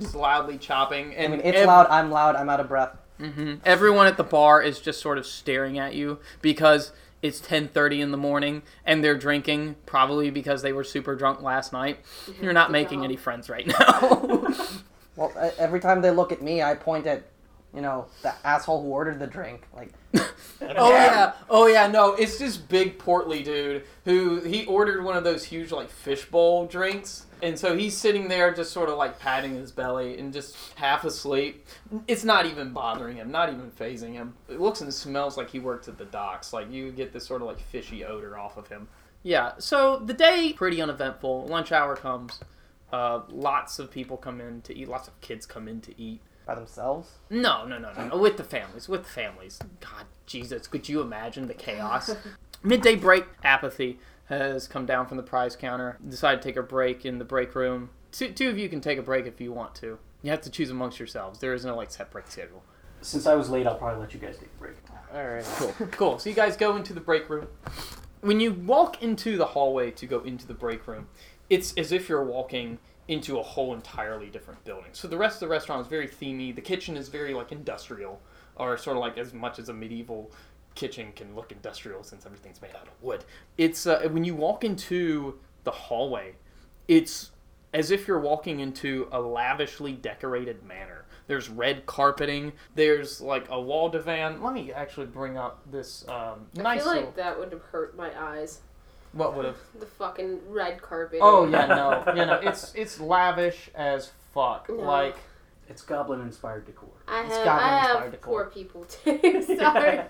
just loudly chopping. And I mean, it's ev- loud, I'm loud, I'm out of breath. Mm-hmm. Everyone at the bar is just sort of staring at you, because it's ten thirty in the morning, and they're drinking, probably because they were super drunk last night. You're not making any friends right now. Well, every time they look at me, I point at... You know, the asshole who ordered the drink, like. Oh yeah, oh yeah, no, it's this big portly dude who he ordered one of those huge like fishbowl drinks, and so he's sitting there just sort of like patting his belly and just half asleep. It's not even bothering him, not even phasing him. It looks and smells like he worked at the docks. Like you get this sort of like fishy odor off of him. Yeah. So the day pretty uneventful. Lunch hour comes. Uh, lots of people come in to eat. Lots of kids come in to eat. By themselves? No, no, no, no. With the families. With the families. God, Jesus, could you imagine the chaos? Midday break. Apathy has come down from the prize counter. Decided to take a break in the break room. Two, two of you can take a break if you want to. You have to choose amongst yourselves. There is no, like, set break schedule. Since I was late, I'll probably let you guys take a break. All right. Cool. Cool. So you guys go into the break room. When you walk into the hallway to go into the break room, it's as if you're walking... into a whole entirely different building. So the rest of the restaurant is very themey. The kitchen is very, like, industrial, or sort of like as much as a medieval kitchen can look industrial since everything's made out of wood. It's, uh, when you walk into the hallway, it's as if you're walking into a lavishly decorated manor. There's red carpeting. There's, like, a wall divan. Let me actually bring up this um, nice I feel like little... that would have hurt my eyes. What would have? The fucking red carpet. Oh, yeah, no. Yeah, no. It's it's lavish as fuck. No. Like, it's goblin-inspired decor. I it's have, I have decor. Poor people, too. Sorry.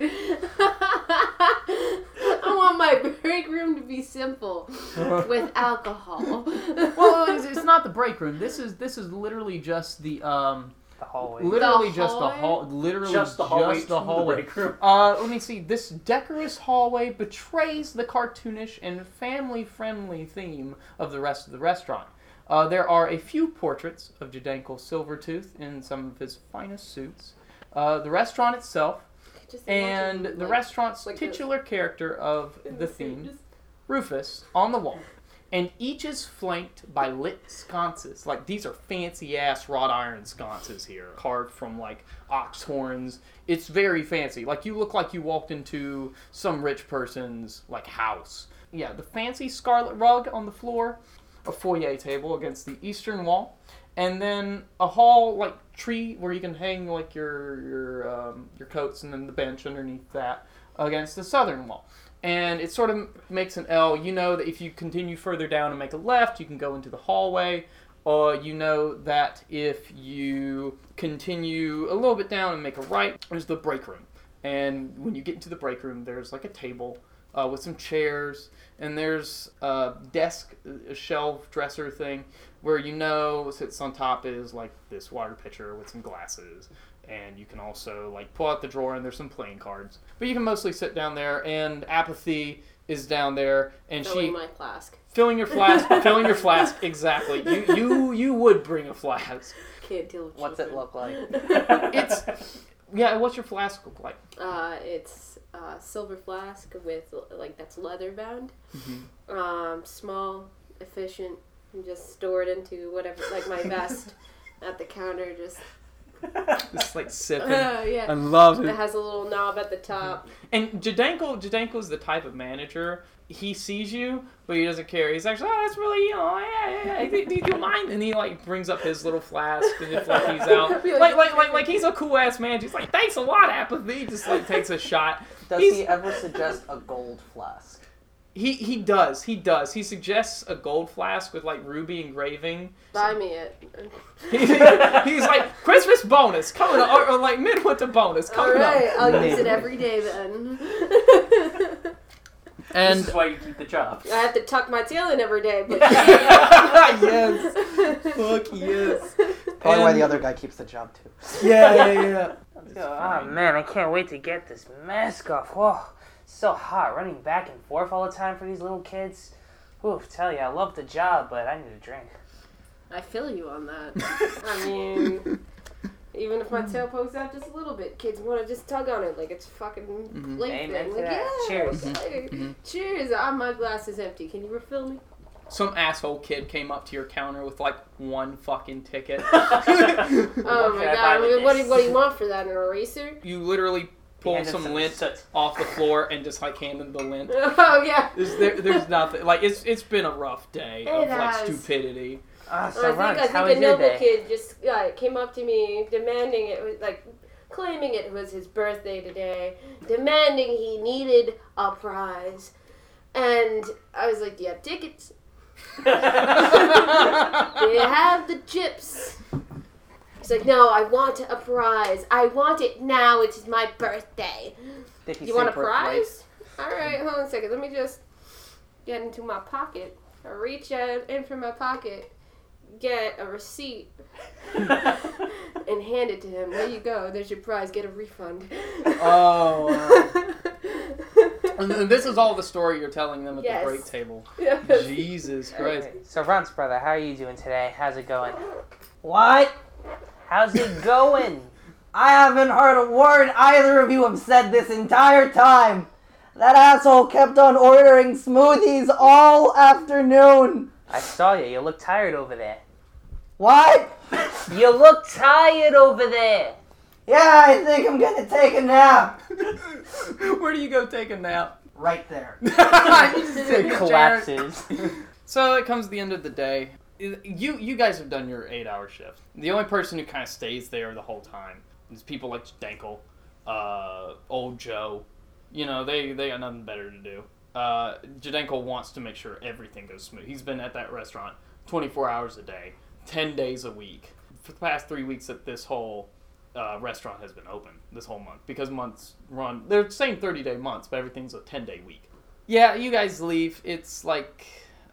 I want my break room to be simple. With alcohol. Well, it's, it's not the break room. This is this is literally just the... um. The hallway. Literally the just hallway? the hall. Literally just the hallway. Just the hallway. The uh, let me see. This decorous hallway betrays the cartoonish and family-friendly theme of the rest of the restaurant. Uh, there are a few portraits of Jadenko Silvertooth in some of his finest suits. Uh, the restaurant itself, and the like, restaurant's like titular the, character of the theme, just... Rufus, on the wall. and each is flanked by lit sconces. Like, these are fancy-ass wrought iron sconces here, carved from, like, ox horns. It's very fancy. Like, you look like you walked into some rich person's, like, house. Yeah, the fancy scarlet rug on the floor, a foyer table against the eastern wall, and then a hall, like, tree where you can hang, like, your, your, um, your coats, and then the bench underneath that against the southern wall. And it sort of makes an L. You know that if you continue further down and make a left, you can go into the hallway. Or you know that if you continue a little bit down and make a right, there's the break room. And when you get into the break room, there's like a table uh, with some chairs. And there's a desk, a shelf dresser thing, where you know sits on top is like this water pitcher with some glasses. And you can also, like, pull out the drawer, and there's some playing cards. But you can mostly sit down there, and Apathy is down there, and filling she... Filling my flask. Filling your flask. filling your flask, exactly. You you you would bring a flask. Can't deal with What's children. It look like? It's... Yeah, what's your flask look like? Uh, it's a silver flask with, like, that's leather-bound. Mm-hmm. Um, small, efficient, and just stored into whatever, like, my vest at the counter, just... It's like sipping. Oh, yeah. I love it. It has a little knob at the top. And Jadenko, Jadenko's the type of manager. He sees you, but he doesn't care. He's actually, oh, that's really, you know, yeah, yeah, yeah. Do you mind? And he, like, brings up his little flask and just, like, he's out. Like, like, like, like, he's a cool-ass man. He's like, thanks a lot, Apathy. Just, like, takes a shot. Does he's... he ever suggest a gold flask? He he does. He does. He suggests a gold flask with, like, ruby engraving. Buy me it. he, he's like, Christmas bonus coming up, or, or like, Midwinter bonus coming up. All right, up. I'll use it every day then. And this is why you keep the job. I have to tuck my tail in every day. But yes. Fuck yes. Probably and, why the other guy keeps the job, too. Yeah, yeah, yeah. Oh, man, I can't wait to get this mask off. Whoa. So hot, running back and forth all the time for these little kids. Oof, tell you, I love the job, but I need a drink. I feel you on that. I mean, even if my tail pokes out just a little bit, kids want to just tug on it like it's fucking mm-hmm. plate thing. Like, yeah, cheers. Okay. Mm-hmm. Cheers. Ah, my glass is empty. Can you refill me? Some asshole kid came up to your counter with, like, one fucking ticket. oh, what my God. I mean, what, do, what do you want for that? An eraser? You literally... Pull some, some lint soot. off the floor and just, like, hand them the lint. Oh, yeah. There's, there, there's nothing. Like, it's it's been a rough day it of, has. like, stupidity. Oh, so I think, I think a noble kid just uh, came up to me demanding it was, like, claiming it was his birthday today, demanding he needed a prize. And I was like, do you have tickets? Do you have the chips? He's like, no, I want a prize. I want it now. It's my birthday. You want a prize? All right, hold on a second. Let me just get into my pocket. I reach out in from my pocket, get a receipt, and hand it to him. There you go. There's your prize. Get a refund. Oh. And this is all the story you're telling them at yes. the break table. Yes. Jesus Christ. Right. So, Ront's brother, how are you doing today? How's it going? What? How's it going? I haven't heard a word either of you have said this entire time. That asshole kept on ordering smoothies all afternoon. I saw you. You look tired over there. What? You look tired over there. Yeah, I think I'm going to take a nap. Where do you go take a nap? Right there. It collapses. So it comes to the end of the day. You you guys have done your eight-hour shift. The only person who kind of stays there the whole time is people like Dankle, uh, Old Joe. You know, they, they got nothing better to do. Uh, Jadenko wants to make sure everything goes smooth. He's been at that restaurant twenty-four hours a day, ten days a week. For the past three weeks that this whole uh, restaurant has been open, this whole month. Because months run, they're the same thirty-day months, but everything's a ten-day week. Yeah, you guys leave. It's like,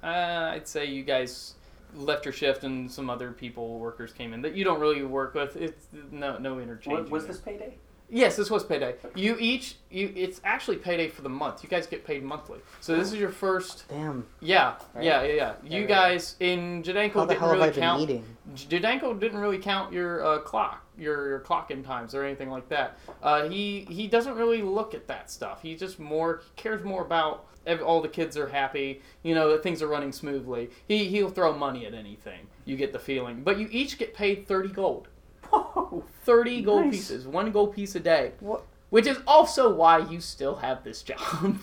uh, I'd say you guys... left your shift and some other people, workers came in that you don't really work with. It's no no interchange. What, was this payday? Yes, this was payday. You each, you it's actually payday for the month. You guys get paid monthly. So this is your first. Damn. Yeah, right? yeah, yeah, yeah. You yeah, guys right. in Jadenko didn't really count. Jadenko didn't really count your uh, clock, your, your clocking times or anything like that. Uh, he he doesn't really look at that stuff. He just more he cares more about all the kids are happy. You know that things are running smoothly. He he'll throw money at anything. You get the feeling. But you each get paid thirty gold. Whoa, thirty gold nice. pieces, one gold piece a day. What? Which is also why you still have this job.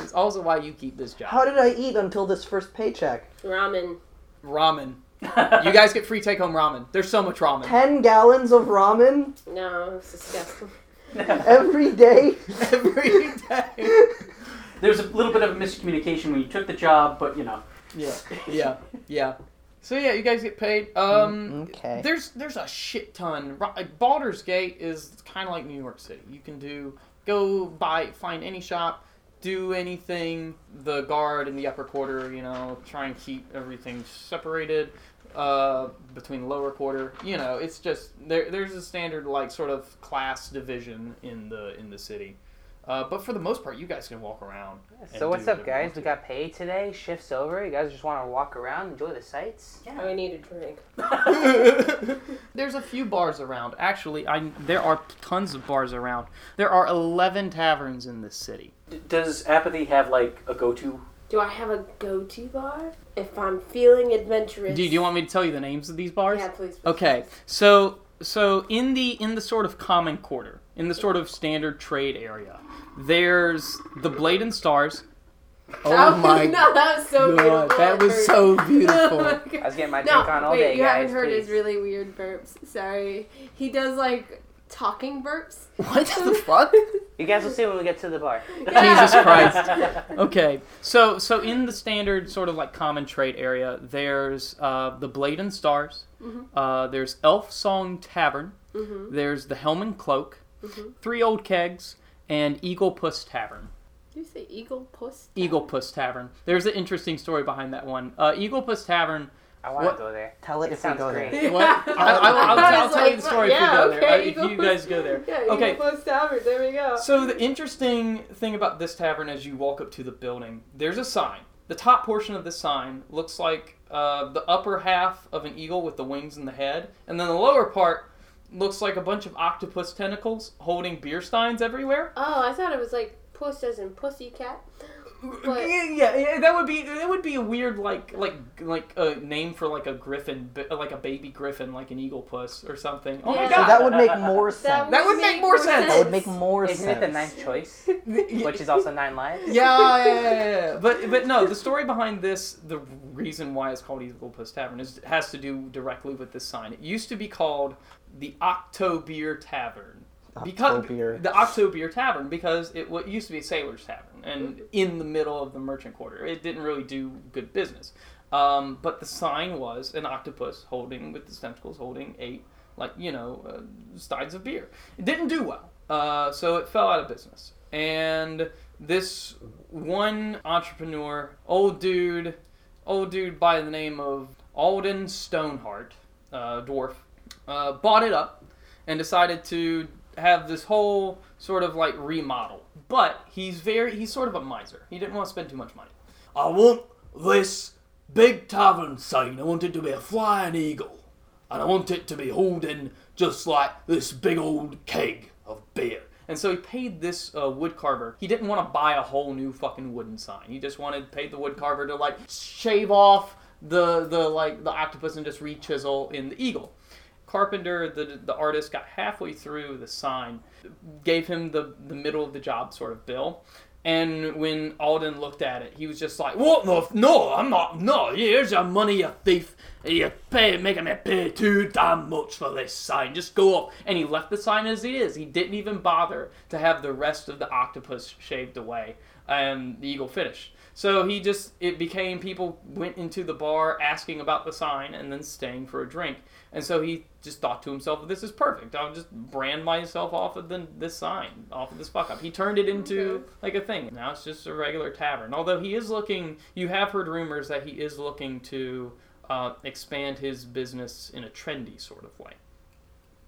It's also why you keep this job. How did I eat until this first paycheck? Ramen. Ramen. You guys get free take-home ramen. There's so much ramen. Ten gallons of ramen? No, it's disgusting. Every day? Every day. There's a little bit of a miscommunication when you took the job, but you know. Yeah, yeah, yeah. So yeah, you guys get paid. Um, okay. There's there's a shit ton. Baldur's Gate is kind of like New York City. You can do go buy find any shop, do anything. The guard in the upper quarter, you know, try and keep everything separated uh, between the lower quarter. You know, it's just there. There's a standard like sort of class division in the in the city. Uh, but for the most part, you guys can walk around. Yeah, so what's up, guys? We got paid today. Shift's over. You guys just want to walk around, enjoy the sights? Yeah, I need a drink. There's a few bars around. Actually, I there are tons of bars around. There are eleven taverns in this city. D- does Apathy have, like, a go-to? Do I have a go-to bar? If I'm feeling adventurous... Do you, do you want me to tell you the names of these bars? Yeah, please. please okay, please. so so in the in the sort of common quarter, in the sort of standard trade area, there's the Blade and Stars. Oh, oh my no, that was so God, beautiful. That was so beautiful. Oh I was getting my drink no, on all wait, day, you guys. You haven't heard please. his really weird burps. Sorry. He does, like, talking burps. What the fuck? You guys will see when we get to the bar. Yeah. Jesus Christ. Okay. So so in the standard sort of, like, common trade area, there's uh, the Blade and Stars. Mm-hmm. Uh, there's Elf Song Tavern. Mm-hmm. There's the Helm and Cloak. Mm-hmm. Three Old Kegs. And Eagle Puss Tavern. Did you say Eagle Puss Tavern? Eagle Puss Tavern. There's an interesting story behind that one. Uh, Eagle Puss Tavern... I want what? to go there. Tell it, it if we go great. there. What? I, I, I'll, I'll, I'll tell like, you the story yeah, if we go okay, there. I, if you guys go there. Yeah, Eagle okay. Puss Tavern. There we go. So the interesting thing about this tavern as you walk up to the building, there's a sign. The top portion of the sign looks like uh, the upper half of an eagle with the wings and the head. And then the lower part... looks like a bunch of octopus tentacles holding beer steins everywhere. Oh, I thought it was like puss as in pussycat. But... Yeah, yeah, that would be that would be a weird like like like a name for like a griffin, like a baby griffin, like an eagle puss or something. Oh yeah. my god, so that would make more sense. That would, that would make, make more sense. sense. That would make more Isn't sense. Isn't it the ninth choice, which is also nine lives? Yeah, yeah, yeah, yeah. But but no, the story behind this, the reason why it's called Eagle Puss Tavern is has to do directly with this sign. It used to be called the Octo Beer Tavern. Because Octo the Octo Beer Tavern, because it what used to be a sailor's tavern, and in the middle of the merchant quarter, it didn't really do good business. Um, but the sign was an octopus holding with its tentacles holding eight, like you know, uh, steins of beer. It didn't do well, uh, so it fell out of business. And this one entrepreneur, old dude, old dude by the name of Alden Stoneheart, uh, dwarf, uh, bought it up and decided to have this whole sort of like remodel, but he's very he's sort of a miser. He didn't want to spend too much money. I want this big tavern sign. I want it to be a flying eagle, and I want it to be holding just like this big old keg of beer. And so he paid this uh, wood carver. He didn't want to buy a whole new fucking wooden sign. He just wanted paid the wood carver to like shave off the the like the octopus and just re-chisel in the eagle. Carpenter, the the artist, got halfway through the sign, gave him the, the middle of the job sort of bill, and when Alden looked at it, he was just like, "What the? F- no, I'm not. No, here's your money, you thief. You're pay, making me pay too damn much for this sign. Just go off." And he left the sign as it is. He didn't even bother to have the rest of the octopus shaved away and the eagle finished. So he just, it became, people went into the bar asking about the sign and then staying for a drink. And so he just thought to himself, this is perfect. I'll just brand myself off of the, this sign, off of this fuck up. He turned it into like a thing. Now it's just a regular tavern. Although he is looking, you have heard rumors that he is looking to uh, expand his business in a trendy sort of way.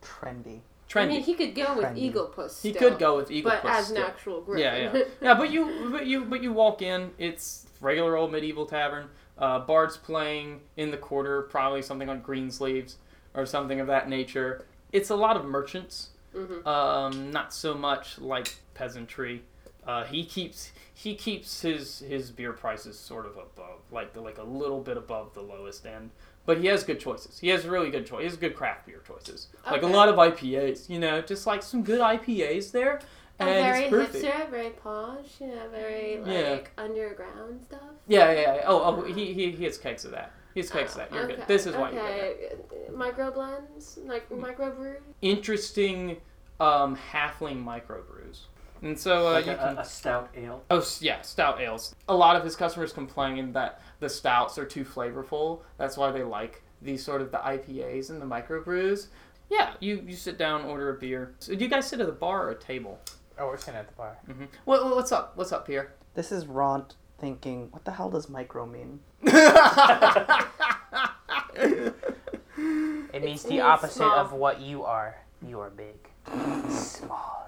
Trendy. Trendy. I mean, he could go with trendy. Eagle Puss. Still, he could go with Eagle but Puss, but as still. An actual griffin. Yeah, yeah, yeah. But you, but you, but you walk in. It's regular old medieval tavern. Uh, Bard's playing in the quarter, probably something on Greensleeves or something of that nature. It's a lot of merchants, mm-hmm. um, not so much like peasantry. Uh, he keeps he keeps his his beer prices sort of above, like the, like a little bit above the lowest end. But he has good choices. He has really good choices. He has good craft beer choices. Okay. Like a lot of I P As, you know, just like some good I P As there. And oh, very it's perfect. Hipster, very posh, you know, very like yeah. underground stuff. Yeah, yeah, yeah. Oh, oh he, he he has kegs of that. He has kegs oh, of that. You're okay. good. This is why okay. you're good. Micro blends? Like microbrews? Interesting um, halfling microbrews. And so uh, like you a, can... a stout ale? Oh, yeah, stout ales. A lot of his customers complain that the stouts are too flavorful. That's why they like these sort of the I P As and the microbrews. Yeah, you, you sit down, order a beer. So do you guys sit at the bar or a table? Oh, we're sitting at the bar. Mm-hmm. What, what's up? What's up, Pierre? This is Ront thinking, what the hell does micro mean? It means the opposite small. Of what you are. You are big. Small.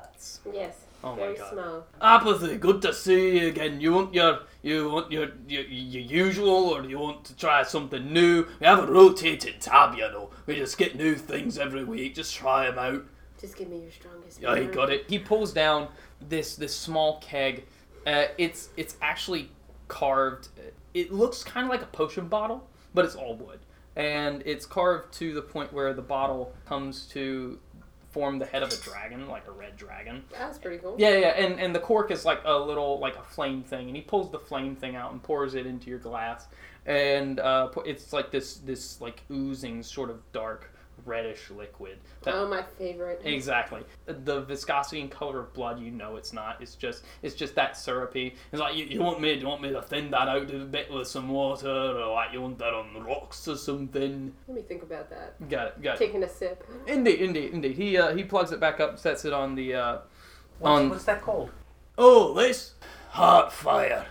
Yes. Oh very my God. Small. Apathy, good to see you again. You want your you want your, your your usual or you want to try something new? We have a rotating tab, you know. We just get new things every week. Just try them out. Just give me your strongest. Yeah, he got it. He pulls down this this small keg. Uh, it's it's actually carved. It looks kind of like a potion bottle, but it's all wood. And it's carved to the point where the bottle comes to form the head of a dragon, like a red dragon. That's pretty cool. Yeah, yeah, and and the cork is like a little, like a flame thing, and he pulls the flame thing out and pours it into your glass, and uh, it's like this, this like oozing sort of dark reddish liquid. That, oh, my favorite. Exactly. The viscosity and color of blood, you know it's not. It's just it's just that syrupy. It's like, you, you want me, you want me to thin that out a bit with some water, or like you want that on rocks or something? Let me think about that. Got it, got it. Taking a sip. Indeed, indeed, indeed. He uh, he plugs it back up, sets it on the... Uh, what's, on... what's that called? Oh, this? Heartfire.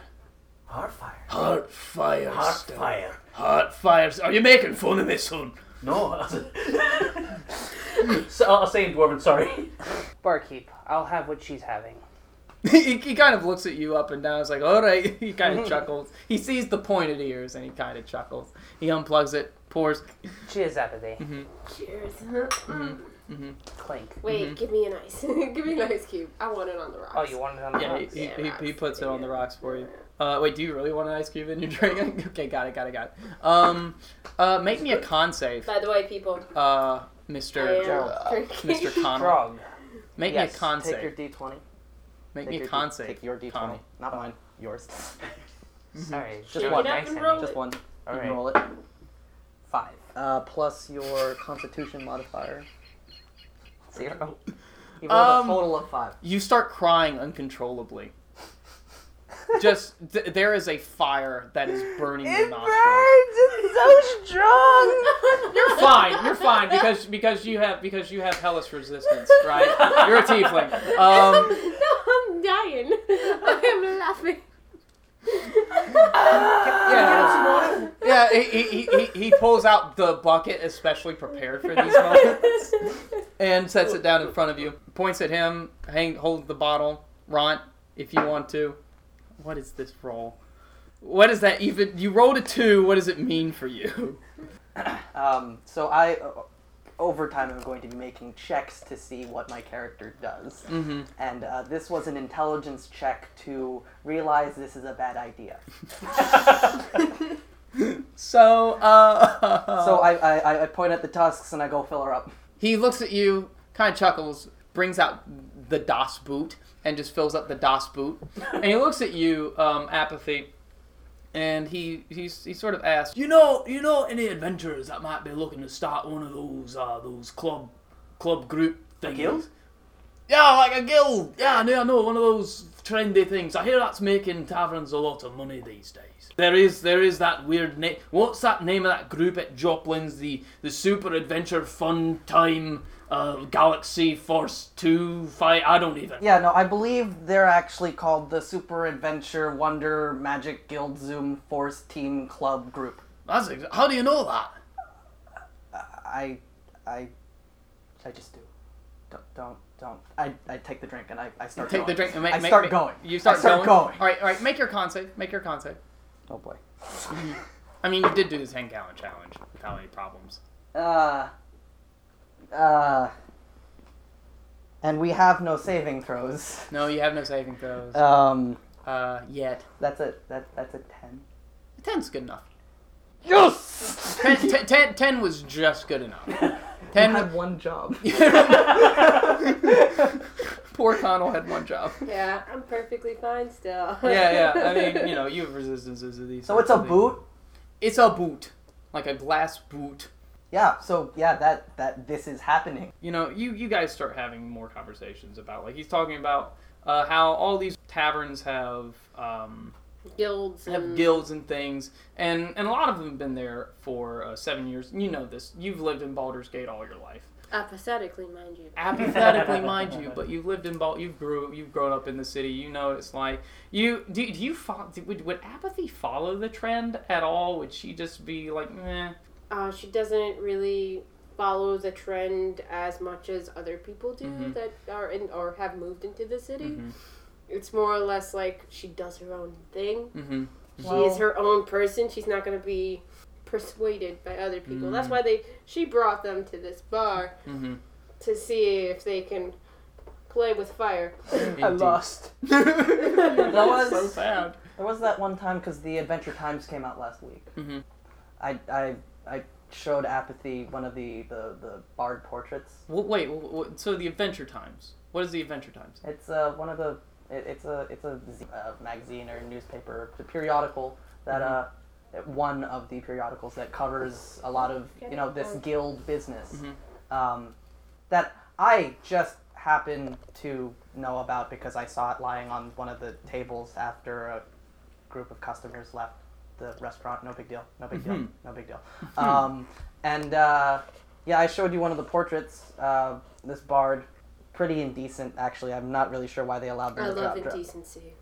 Heartfire? Heartfire. Heartfire. Heartfire. Are you making fun of me, son? No. So, I'll say in Dwarven, sorry. Barkeep, I'll have what she's having. he, he kind of looks at you up and down. It's like, all right. He kind of chuckles. He sees the pointed ears and he kind of chuckles. He unplugs it, pours. Cheers, Apathy. Mm-hmm. Cheers. Mm-hmm. Mm-hmm. Clink. Wait, mm-hmm. give me an ice. Give me an ice cube. I want it on the rocks. Oh, you want it on the yeah, rocks? He, yeah, he, rocks. He puts it yeah. on the rocks for you. Uh, wait, do you really want an ice cube in your drink? Okay, got it, got it, got it. Um, uh, make me a con save. By the way, people. Uh, Mister Gerald, uh, Mister Conall. Make yes, me a con take save. Take your D twenty. Make take me a con d- save. Take your D twenty. Conall. Not mine. Yours. Sorry. Just Shake one. Nice Just one. All right. You can roll it. Five. Uh, plus your Constitution modifier. Zero. You rolled um, a total of five. You start crying uncontrollably. Just th- there is a fire that is burning your nostrils. It burns. It's so strong. You're fine. You're fine because because you have because you have hellish resistance, right? You're a tiefling. Um, no, I'm dying. I'm laughing. Yeah, yeah. He, he he he pulls out the bucket especially prepared for these moments and sets it down in front of you. Points at him. Hang, hold the bottle, Ront, if you want to. What is this roll? What is that even? You rolled a two. What does it mean for you? Um, so I, uh, over time, I'm going to be making checks to see what my character does. Mm-hmm. And uh, this was an intelligence check to realize this is a bad idea. so uh, so I, I, I point at the tusks and I go fill her up. He looks at you, kind of chuckles, brings out the Das Boot. And just fills up the Das Boot. And he looks at you, um, Apathy, and he he's, he sort of asks, You know, you know, any adventurers that might be looking to start one of those uh, those club club group things? A guild? Yeah, like a guild. Yeah, I know, I know, one of those trendy things. I hear that's making taverns a lot of money these days. There is there is that weird name. What's that name of that group at Joplin's? The the Super Adventure Fun Time. Uh, Galaxy Force two fight, I don't even. Yeah, no, I believe they're actually called the Super Adventure Wonder Magic Guild Zoom Force Team Club Group. That's ex- How do you know that? I, I, I just do. Don't, don't, don't. I, I take the drink and I, I start you take going. Take the drink and make, I make, start make, going. You start, start going. going. All right, all right. Make your con save. Make your con save. Oh, boy. I mean, you did do the ten-gallon challenge without any problems. Uh, uh, and we have no saving throws. No, you have no saving throws. Um. Uh, yet. That's a, that, that's a ten. A ten's good enough. Yes! ten, ten, ten, ten was just good enough. Ten had one job. Poor Conall had one job. Yeah, I'm perfectly fine still. yeah, yeah. I mean, you know, you have resistances to these. So it's a boot? It's a boot. Like a glass boot. Yeah, so, yeah, that, that this is happening. You know, you, you guys start having more conversations about, like, he's talking about uh, how all these taverns have... Um, guilds have and... guilds and things and and a lot of them have been there for uh, seven years. You know this, you've lived in Baldur's Gate all your life, apathetically mind you apathetically mind you but you've lived in Bal- you've grew you've grown up in the city. You know what it's like. You do, do you fo- would, would Apathy follow the trend at all? Would she just be like meh? Uh, she doesn't really follow the trend as much as other people do mm-hmm. that are in or have moved into the city. Mm-hmm. It's more or less like she does her own thing. Mm-hmm. She well, is her own person. She's not going to be persuaded by other people. Mm-hmm. That's why they she brought them to this bar mm-hmm. to see if they can play with fire. I lost. that was so sad. There was that one time because the Adventure Times came out last week. Mm-hmm. I I I showed Apathy one of the the, the bard portraits. Well, wait, well, so the Adventure Times? What is the Adventure Times? It's uh, one of the. It's a it's a uh, magazine or newspaper, the periodical that mm-hmm. uh, one of the periodicals that covers a lot of you know this guild business mm-hmm. um, that I just happen to know about because I saw it lying on one of the tables after a group of customers left the restaurant. No big deal. No big deal. Mm-hmm. No big deal. Um, and uh, yeah, I showed you one of the portraits. Uh, this bard. Pretty indecent, actually. I'm not really sure why they allowed them I to drop. I love indecency.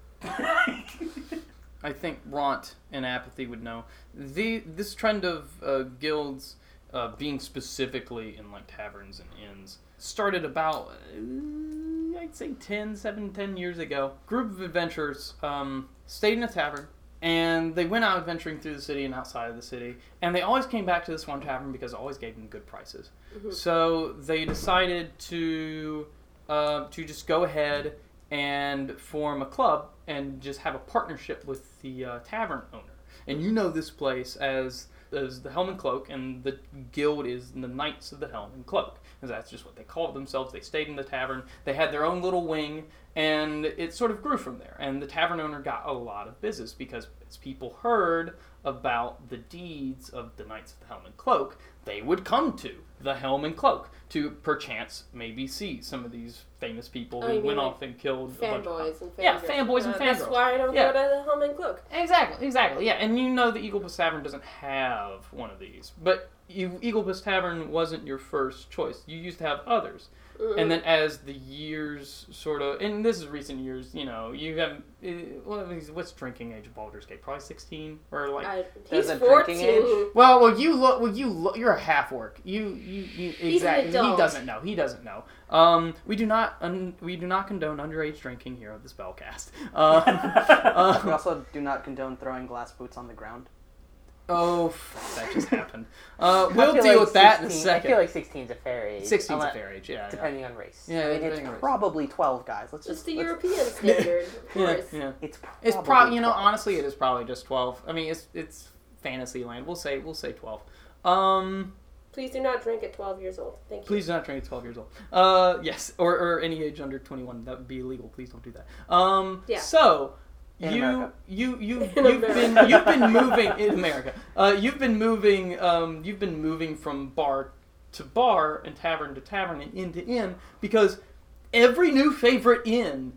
I think Ront and Apathy would know. The This trend of uh, guilds uh, being specifically in like taverns and inns started about, uh, I'd say, ten, seven, ten years ago. Group of adventurers um, stayed in a tavern, and they went out adventuring through the city and outside of the city, and they always came back to this one tavern because it always gave them good prices. Mm-hmm. So they decided to... Uh, to just go ahead and form a club and just have a partnership with the uh, tavern owner. And you know this place as, as the Helm and Cloak, and the guild is the Knights of the Helm and Cloak. Because that's just what they called themselves. They stayed in the tavern. They had their own little wing, and it sort of grew from there. And the tavern owner got a lot of business because as people heard about the deeds of the Knights of the Helm and Cloak, they would come to the Helm and Cloak to perchance maybe see some of these famous people oh, who went like off and killed fanboys and fangirls. Yeah, fanboys uh, and fangirls. That's why I don't yeah. go to the Helm and Cloak. Exactly, exactly. Yeah, and you know the Eagle Puss Tavern doesn't have one of these, but you, Eagle Puss Tavern wasn't your first choice. You used to have others, mm-hmm. and then as the years sort of, and this is recent years, you know, you have what's drinking age of Baldur's Gate? Probably sixteen or like I, he's fourteen. Age? Well, well, you look, well, you look, you're a half orc. You, you, you exactly. He doesn't know. He doesn't know. Um, we do not, un, we do not condone underage drinking here at the Spellcast. Um, um, we also do not condone throwing glass boots on the ground. Oh, that just happened. Uh, we'll deal like with that sixteen, in a second. I feel like sixteen's a fair age. sixteen's a fair age, yeah. Depending yeah. on race. Yeah, I mean, it's probably race. twelve, guys. Let's just. It's the let's... European standard, of course. Yeah, yeah. It's probably. It's pro- you know, honestly, it is probably just twelve. I mean, it's it's fantasy land. We'll say we'll say twelve. Um, please do not drink at twelve years old. Thank you. Please do not drink at twelve years old. Uh, yes, or or any age under twenty-one. That would be illegal. Please don't do that. Um, yeah. So. In you America. you you you've been you've been moving in America. Uh, you've been moving um, you've been moving from bar to bar and tavern to tavern and inn to inn because every new favorite inn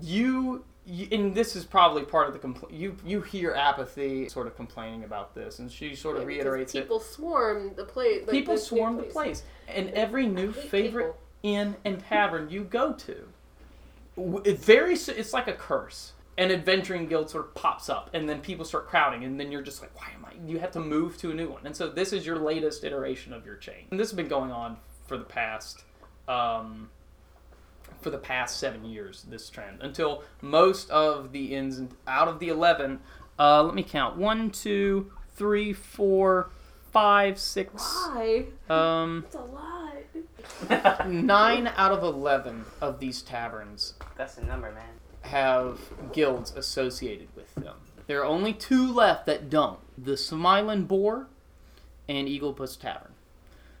you, you and this is probably part of the compl- you you hear Apathy sort of complaining about this and she sort of yeah, reiterates people it. People swarm the place. Like people swarm the place. place and every new favorite people. inn and tavern you go to. It very it's like a curse. An adventuring guild sort of pops up, and then people start crowding, and then you're just like, why am I? You have to move to a new one. And so this is your latest iteration of your chain. And this has been going on for the past um, for the past seven years, this trend, until most of the inns out of the eleven, uh, let me count, one, two, three, four, five, six. Why? Um, That's a lot. Nine out of eleven of these taverns. That's the number, man. Have guilds associated with them. There are only two left that don't. The Smilin' Boar and Eagle Puss Tavern.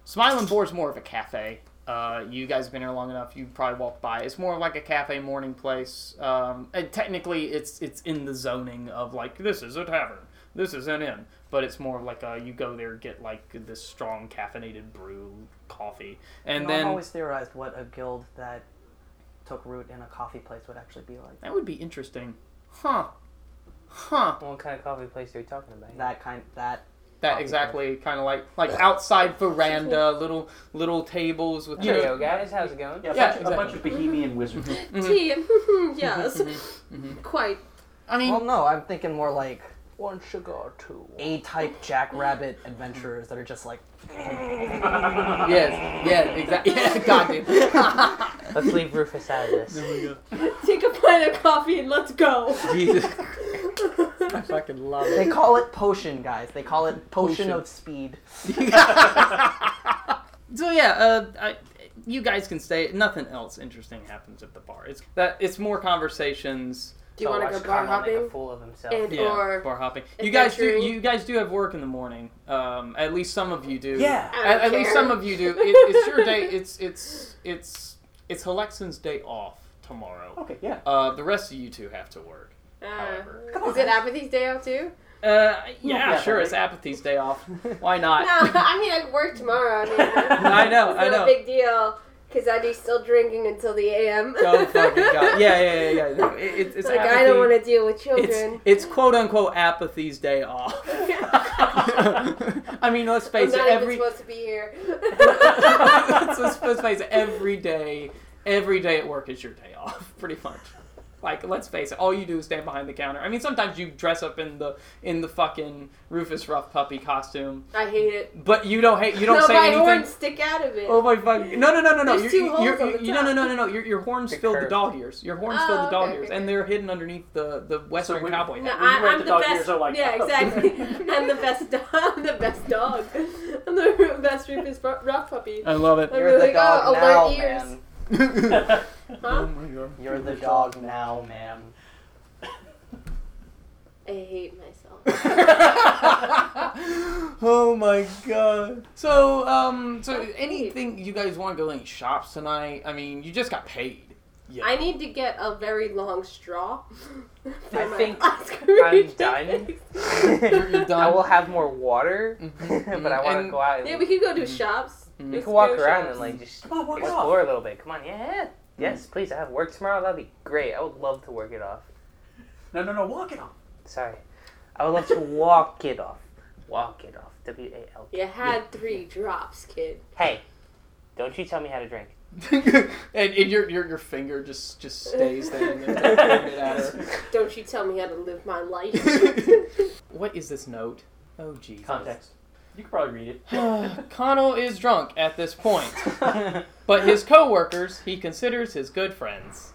Smilin' Boar is more of a cafe. Uh, you guys have been here long enough, you probably walked by. It's more like a cafe morning place. Um, and technically, it's it's in the zoning of, like, this is a tavern, this is an inn. But it's more like a, you go there, get, like, this strong caffeinated brew coffee. And you know, then I've always theorized what a guild that took root in a coffee place would actually be like. That would be interesting. Huh. Huh. What kind of coffee place are you talking about? That kind, that... That exactly, kind of like like outside veranda, little little tables with... Cheerio, guys. How's it going? Yeah, yeah, a, bunch, exactly. a bunch of Bohemian wizards. Mm-hmm. Tea and yes. Mm-hmm. Quite. I mean... Well, no, I'm thinking more like... One cigar, two. A-type jackrabbit adventurers that are just like... yes, yes, exactly. Yeah, got it. Let's leave Rufus out of this. Take a pint of coffee and let's go. Jesus I fucking love it. They call it potion, guys. They call it potion, potion. of speed. So yeah, uh, I, you guys can stay. Nothing else interesting happens at the bar. It's that it's more conversations. Do you so want to go bar hopping? Make a fool of himself. And yeah, or bar hopping. You guys do. You guys do have work in the morning. Um, at least some of you do. Yeah. At, at least some of you do. It, it's your day. It's it's it's it's Halexan's day off tomorrow. Okay. Yeah. Uh, the rest of you two have to work. Uh, is it Apathy's day off too? Uh, yeah, yeah, sure, it's Apathy's day off. Why not? No, I mean, I work tomorrow. I, mean, I know, I know. It's not a big deal, because I'd be still drinking until the a m. Oh, fucking God. Yeah, yeah, yeah. yeah. It, it's, it's like, Apathy. I don't want to deal with children. It's, it's quote-unquote Apathy's day off. I mean, let's face it. I'm not every... even supposed to be here. let's, let's face it, every day, every day at work is your day off, pretty much. Like, let's face it, all you do is stand behind the counter. I mean, sometimes you dress up in the in the fucking Rufus Ruffpuppy costume. I hate it. But you don't hate. You don't no, say anything. No, my horns stick out of it. Oh my fucking! No, no, no, no, no. There's you're, two you're, holes you're, on the you, top. No, no, no, no, no. Your, your horns fill the dog ears. Your horns oh, fill the dog okay, ears, okay. and they're hidden underneath the the Western so cowboy hat. No, I, I'm the, the best. Like, yeah, oh. exactly. I'm the best. Do- I'm the best dog. I'm the best Rufus Ruffpuppy. I love it. I'm you're really the dog like, oh, now, ears. Man. huh? Oh my God. You're the dog now, ma'am. I hate myself. Oh my God. So, um, so anything you guys want to go to any shops tonight? I mean, you just got paid. Yeah. I need to get a very long straw. I think I'm done. you're, you're done. I will have more water, mm-hmm. but I want to go out. And yeah, we could go to mm-hmm. shops. Mm-hmm. You can walk around and like just oh, walk explore off. a little bit. Come on, yeah. Yes, please. I have work tomorrow. That'd be great. I would love to work it off. No, no, no. Walk it off. Sorry. I would love to walk it off. Walk it off. W A L K. You had yeah. three drops, kid. Hey, don't you tell me how to drink. and and your, your your finger just just stays there. And it at her. Don't you tell me how to live my life. What is this note? Oh, Jesus. Context. You can probably read it. uh, Conall is drunk at this point, but his co-workers he considers his good friends.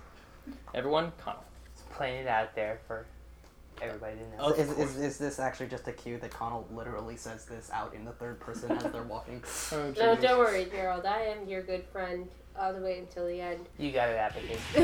Everyone, Conall. It's playing it out there for everybody to know. Is, is, is this actually just a cue that Conall literally says this out in the third person as they're walking? Oh, no, don't worry, Gerald. I am your good friend all the way until the end. You got it, Apathy.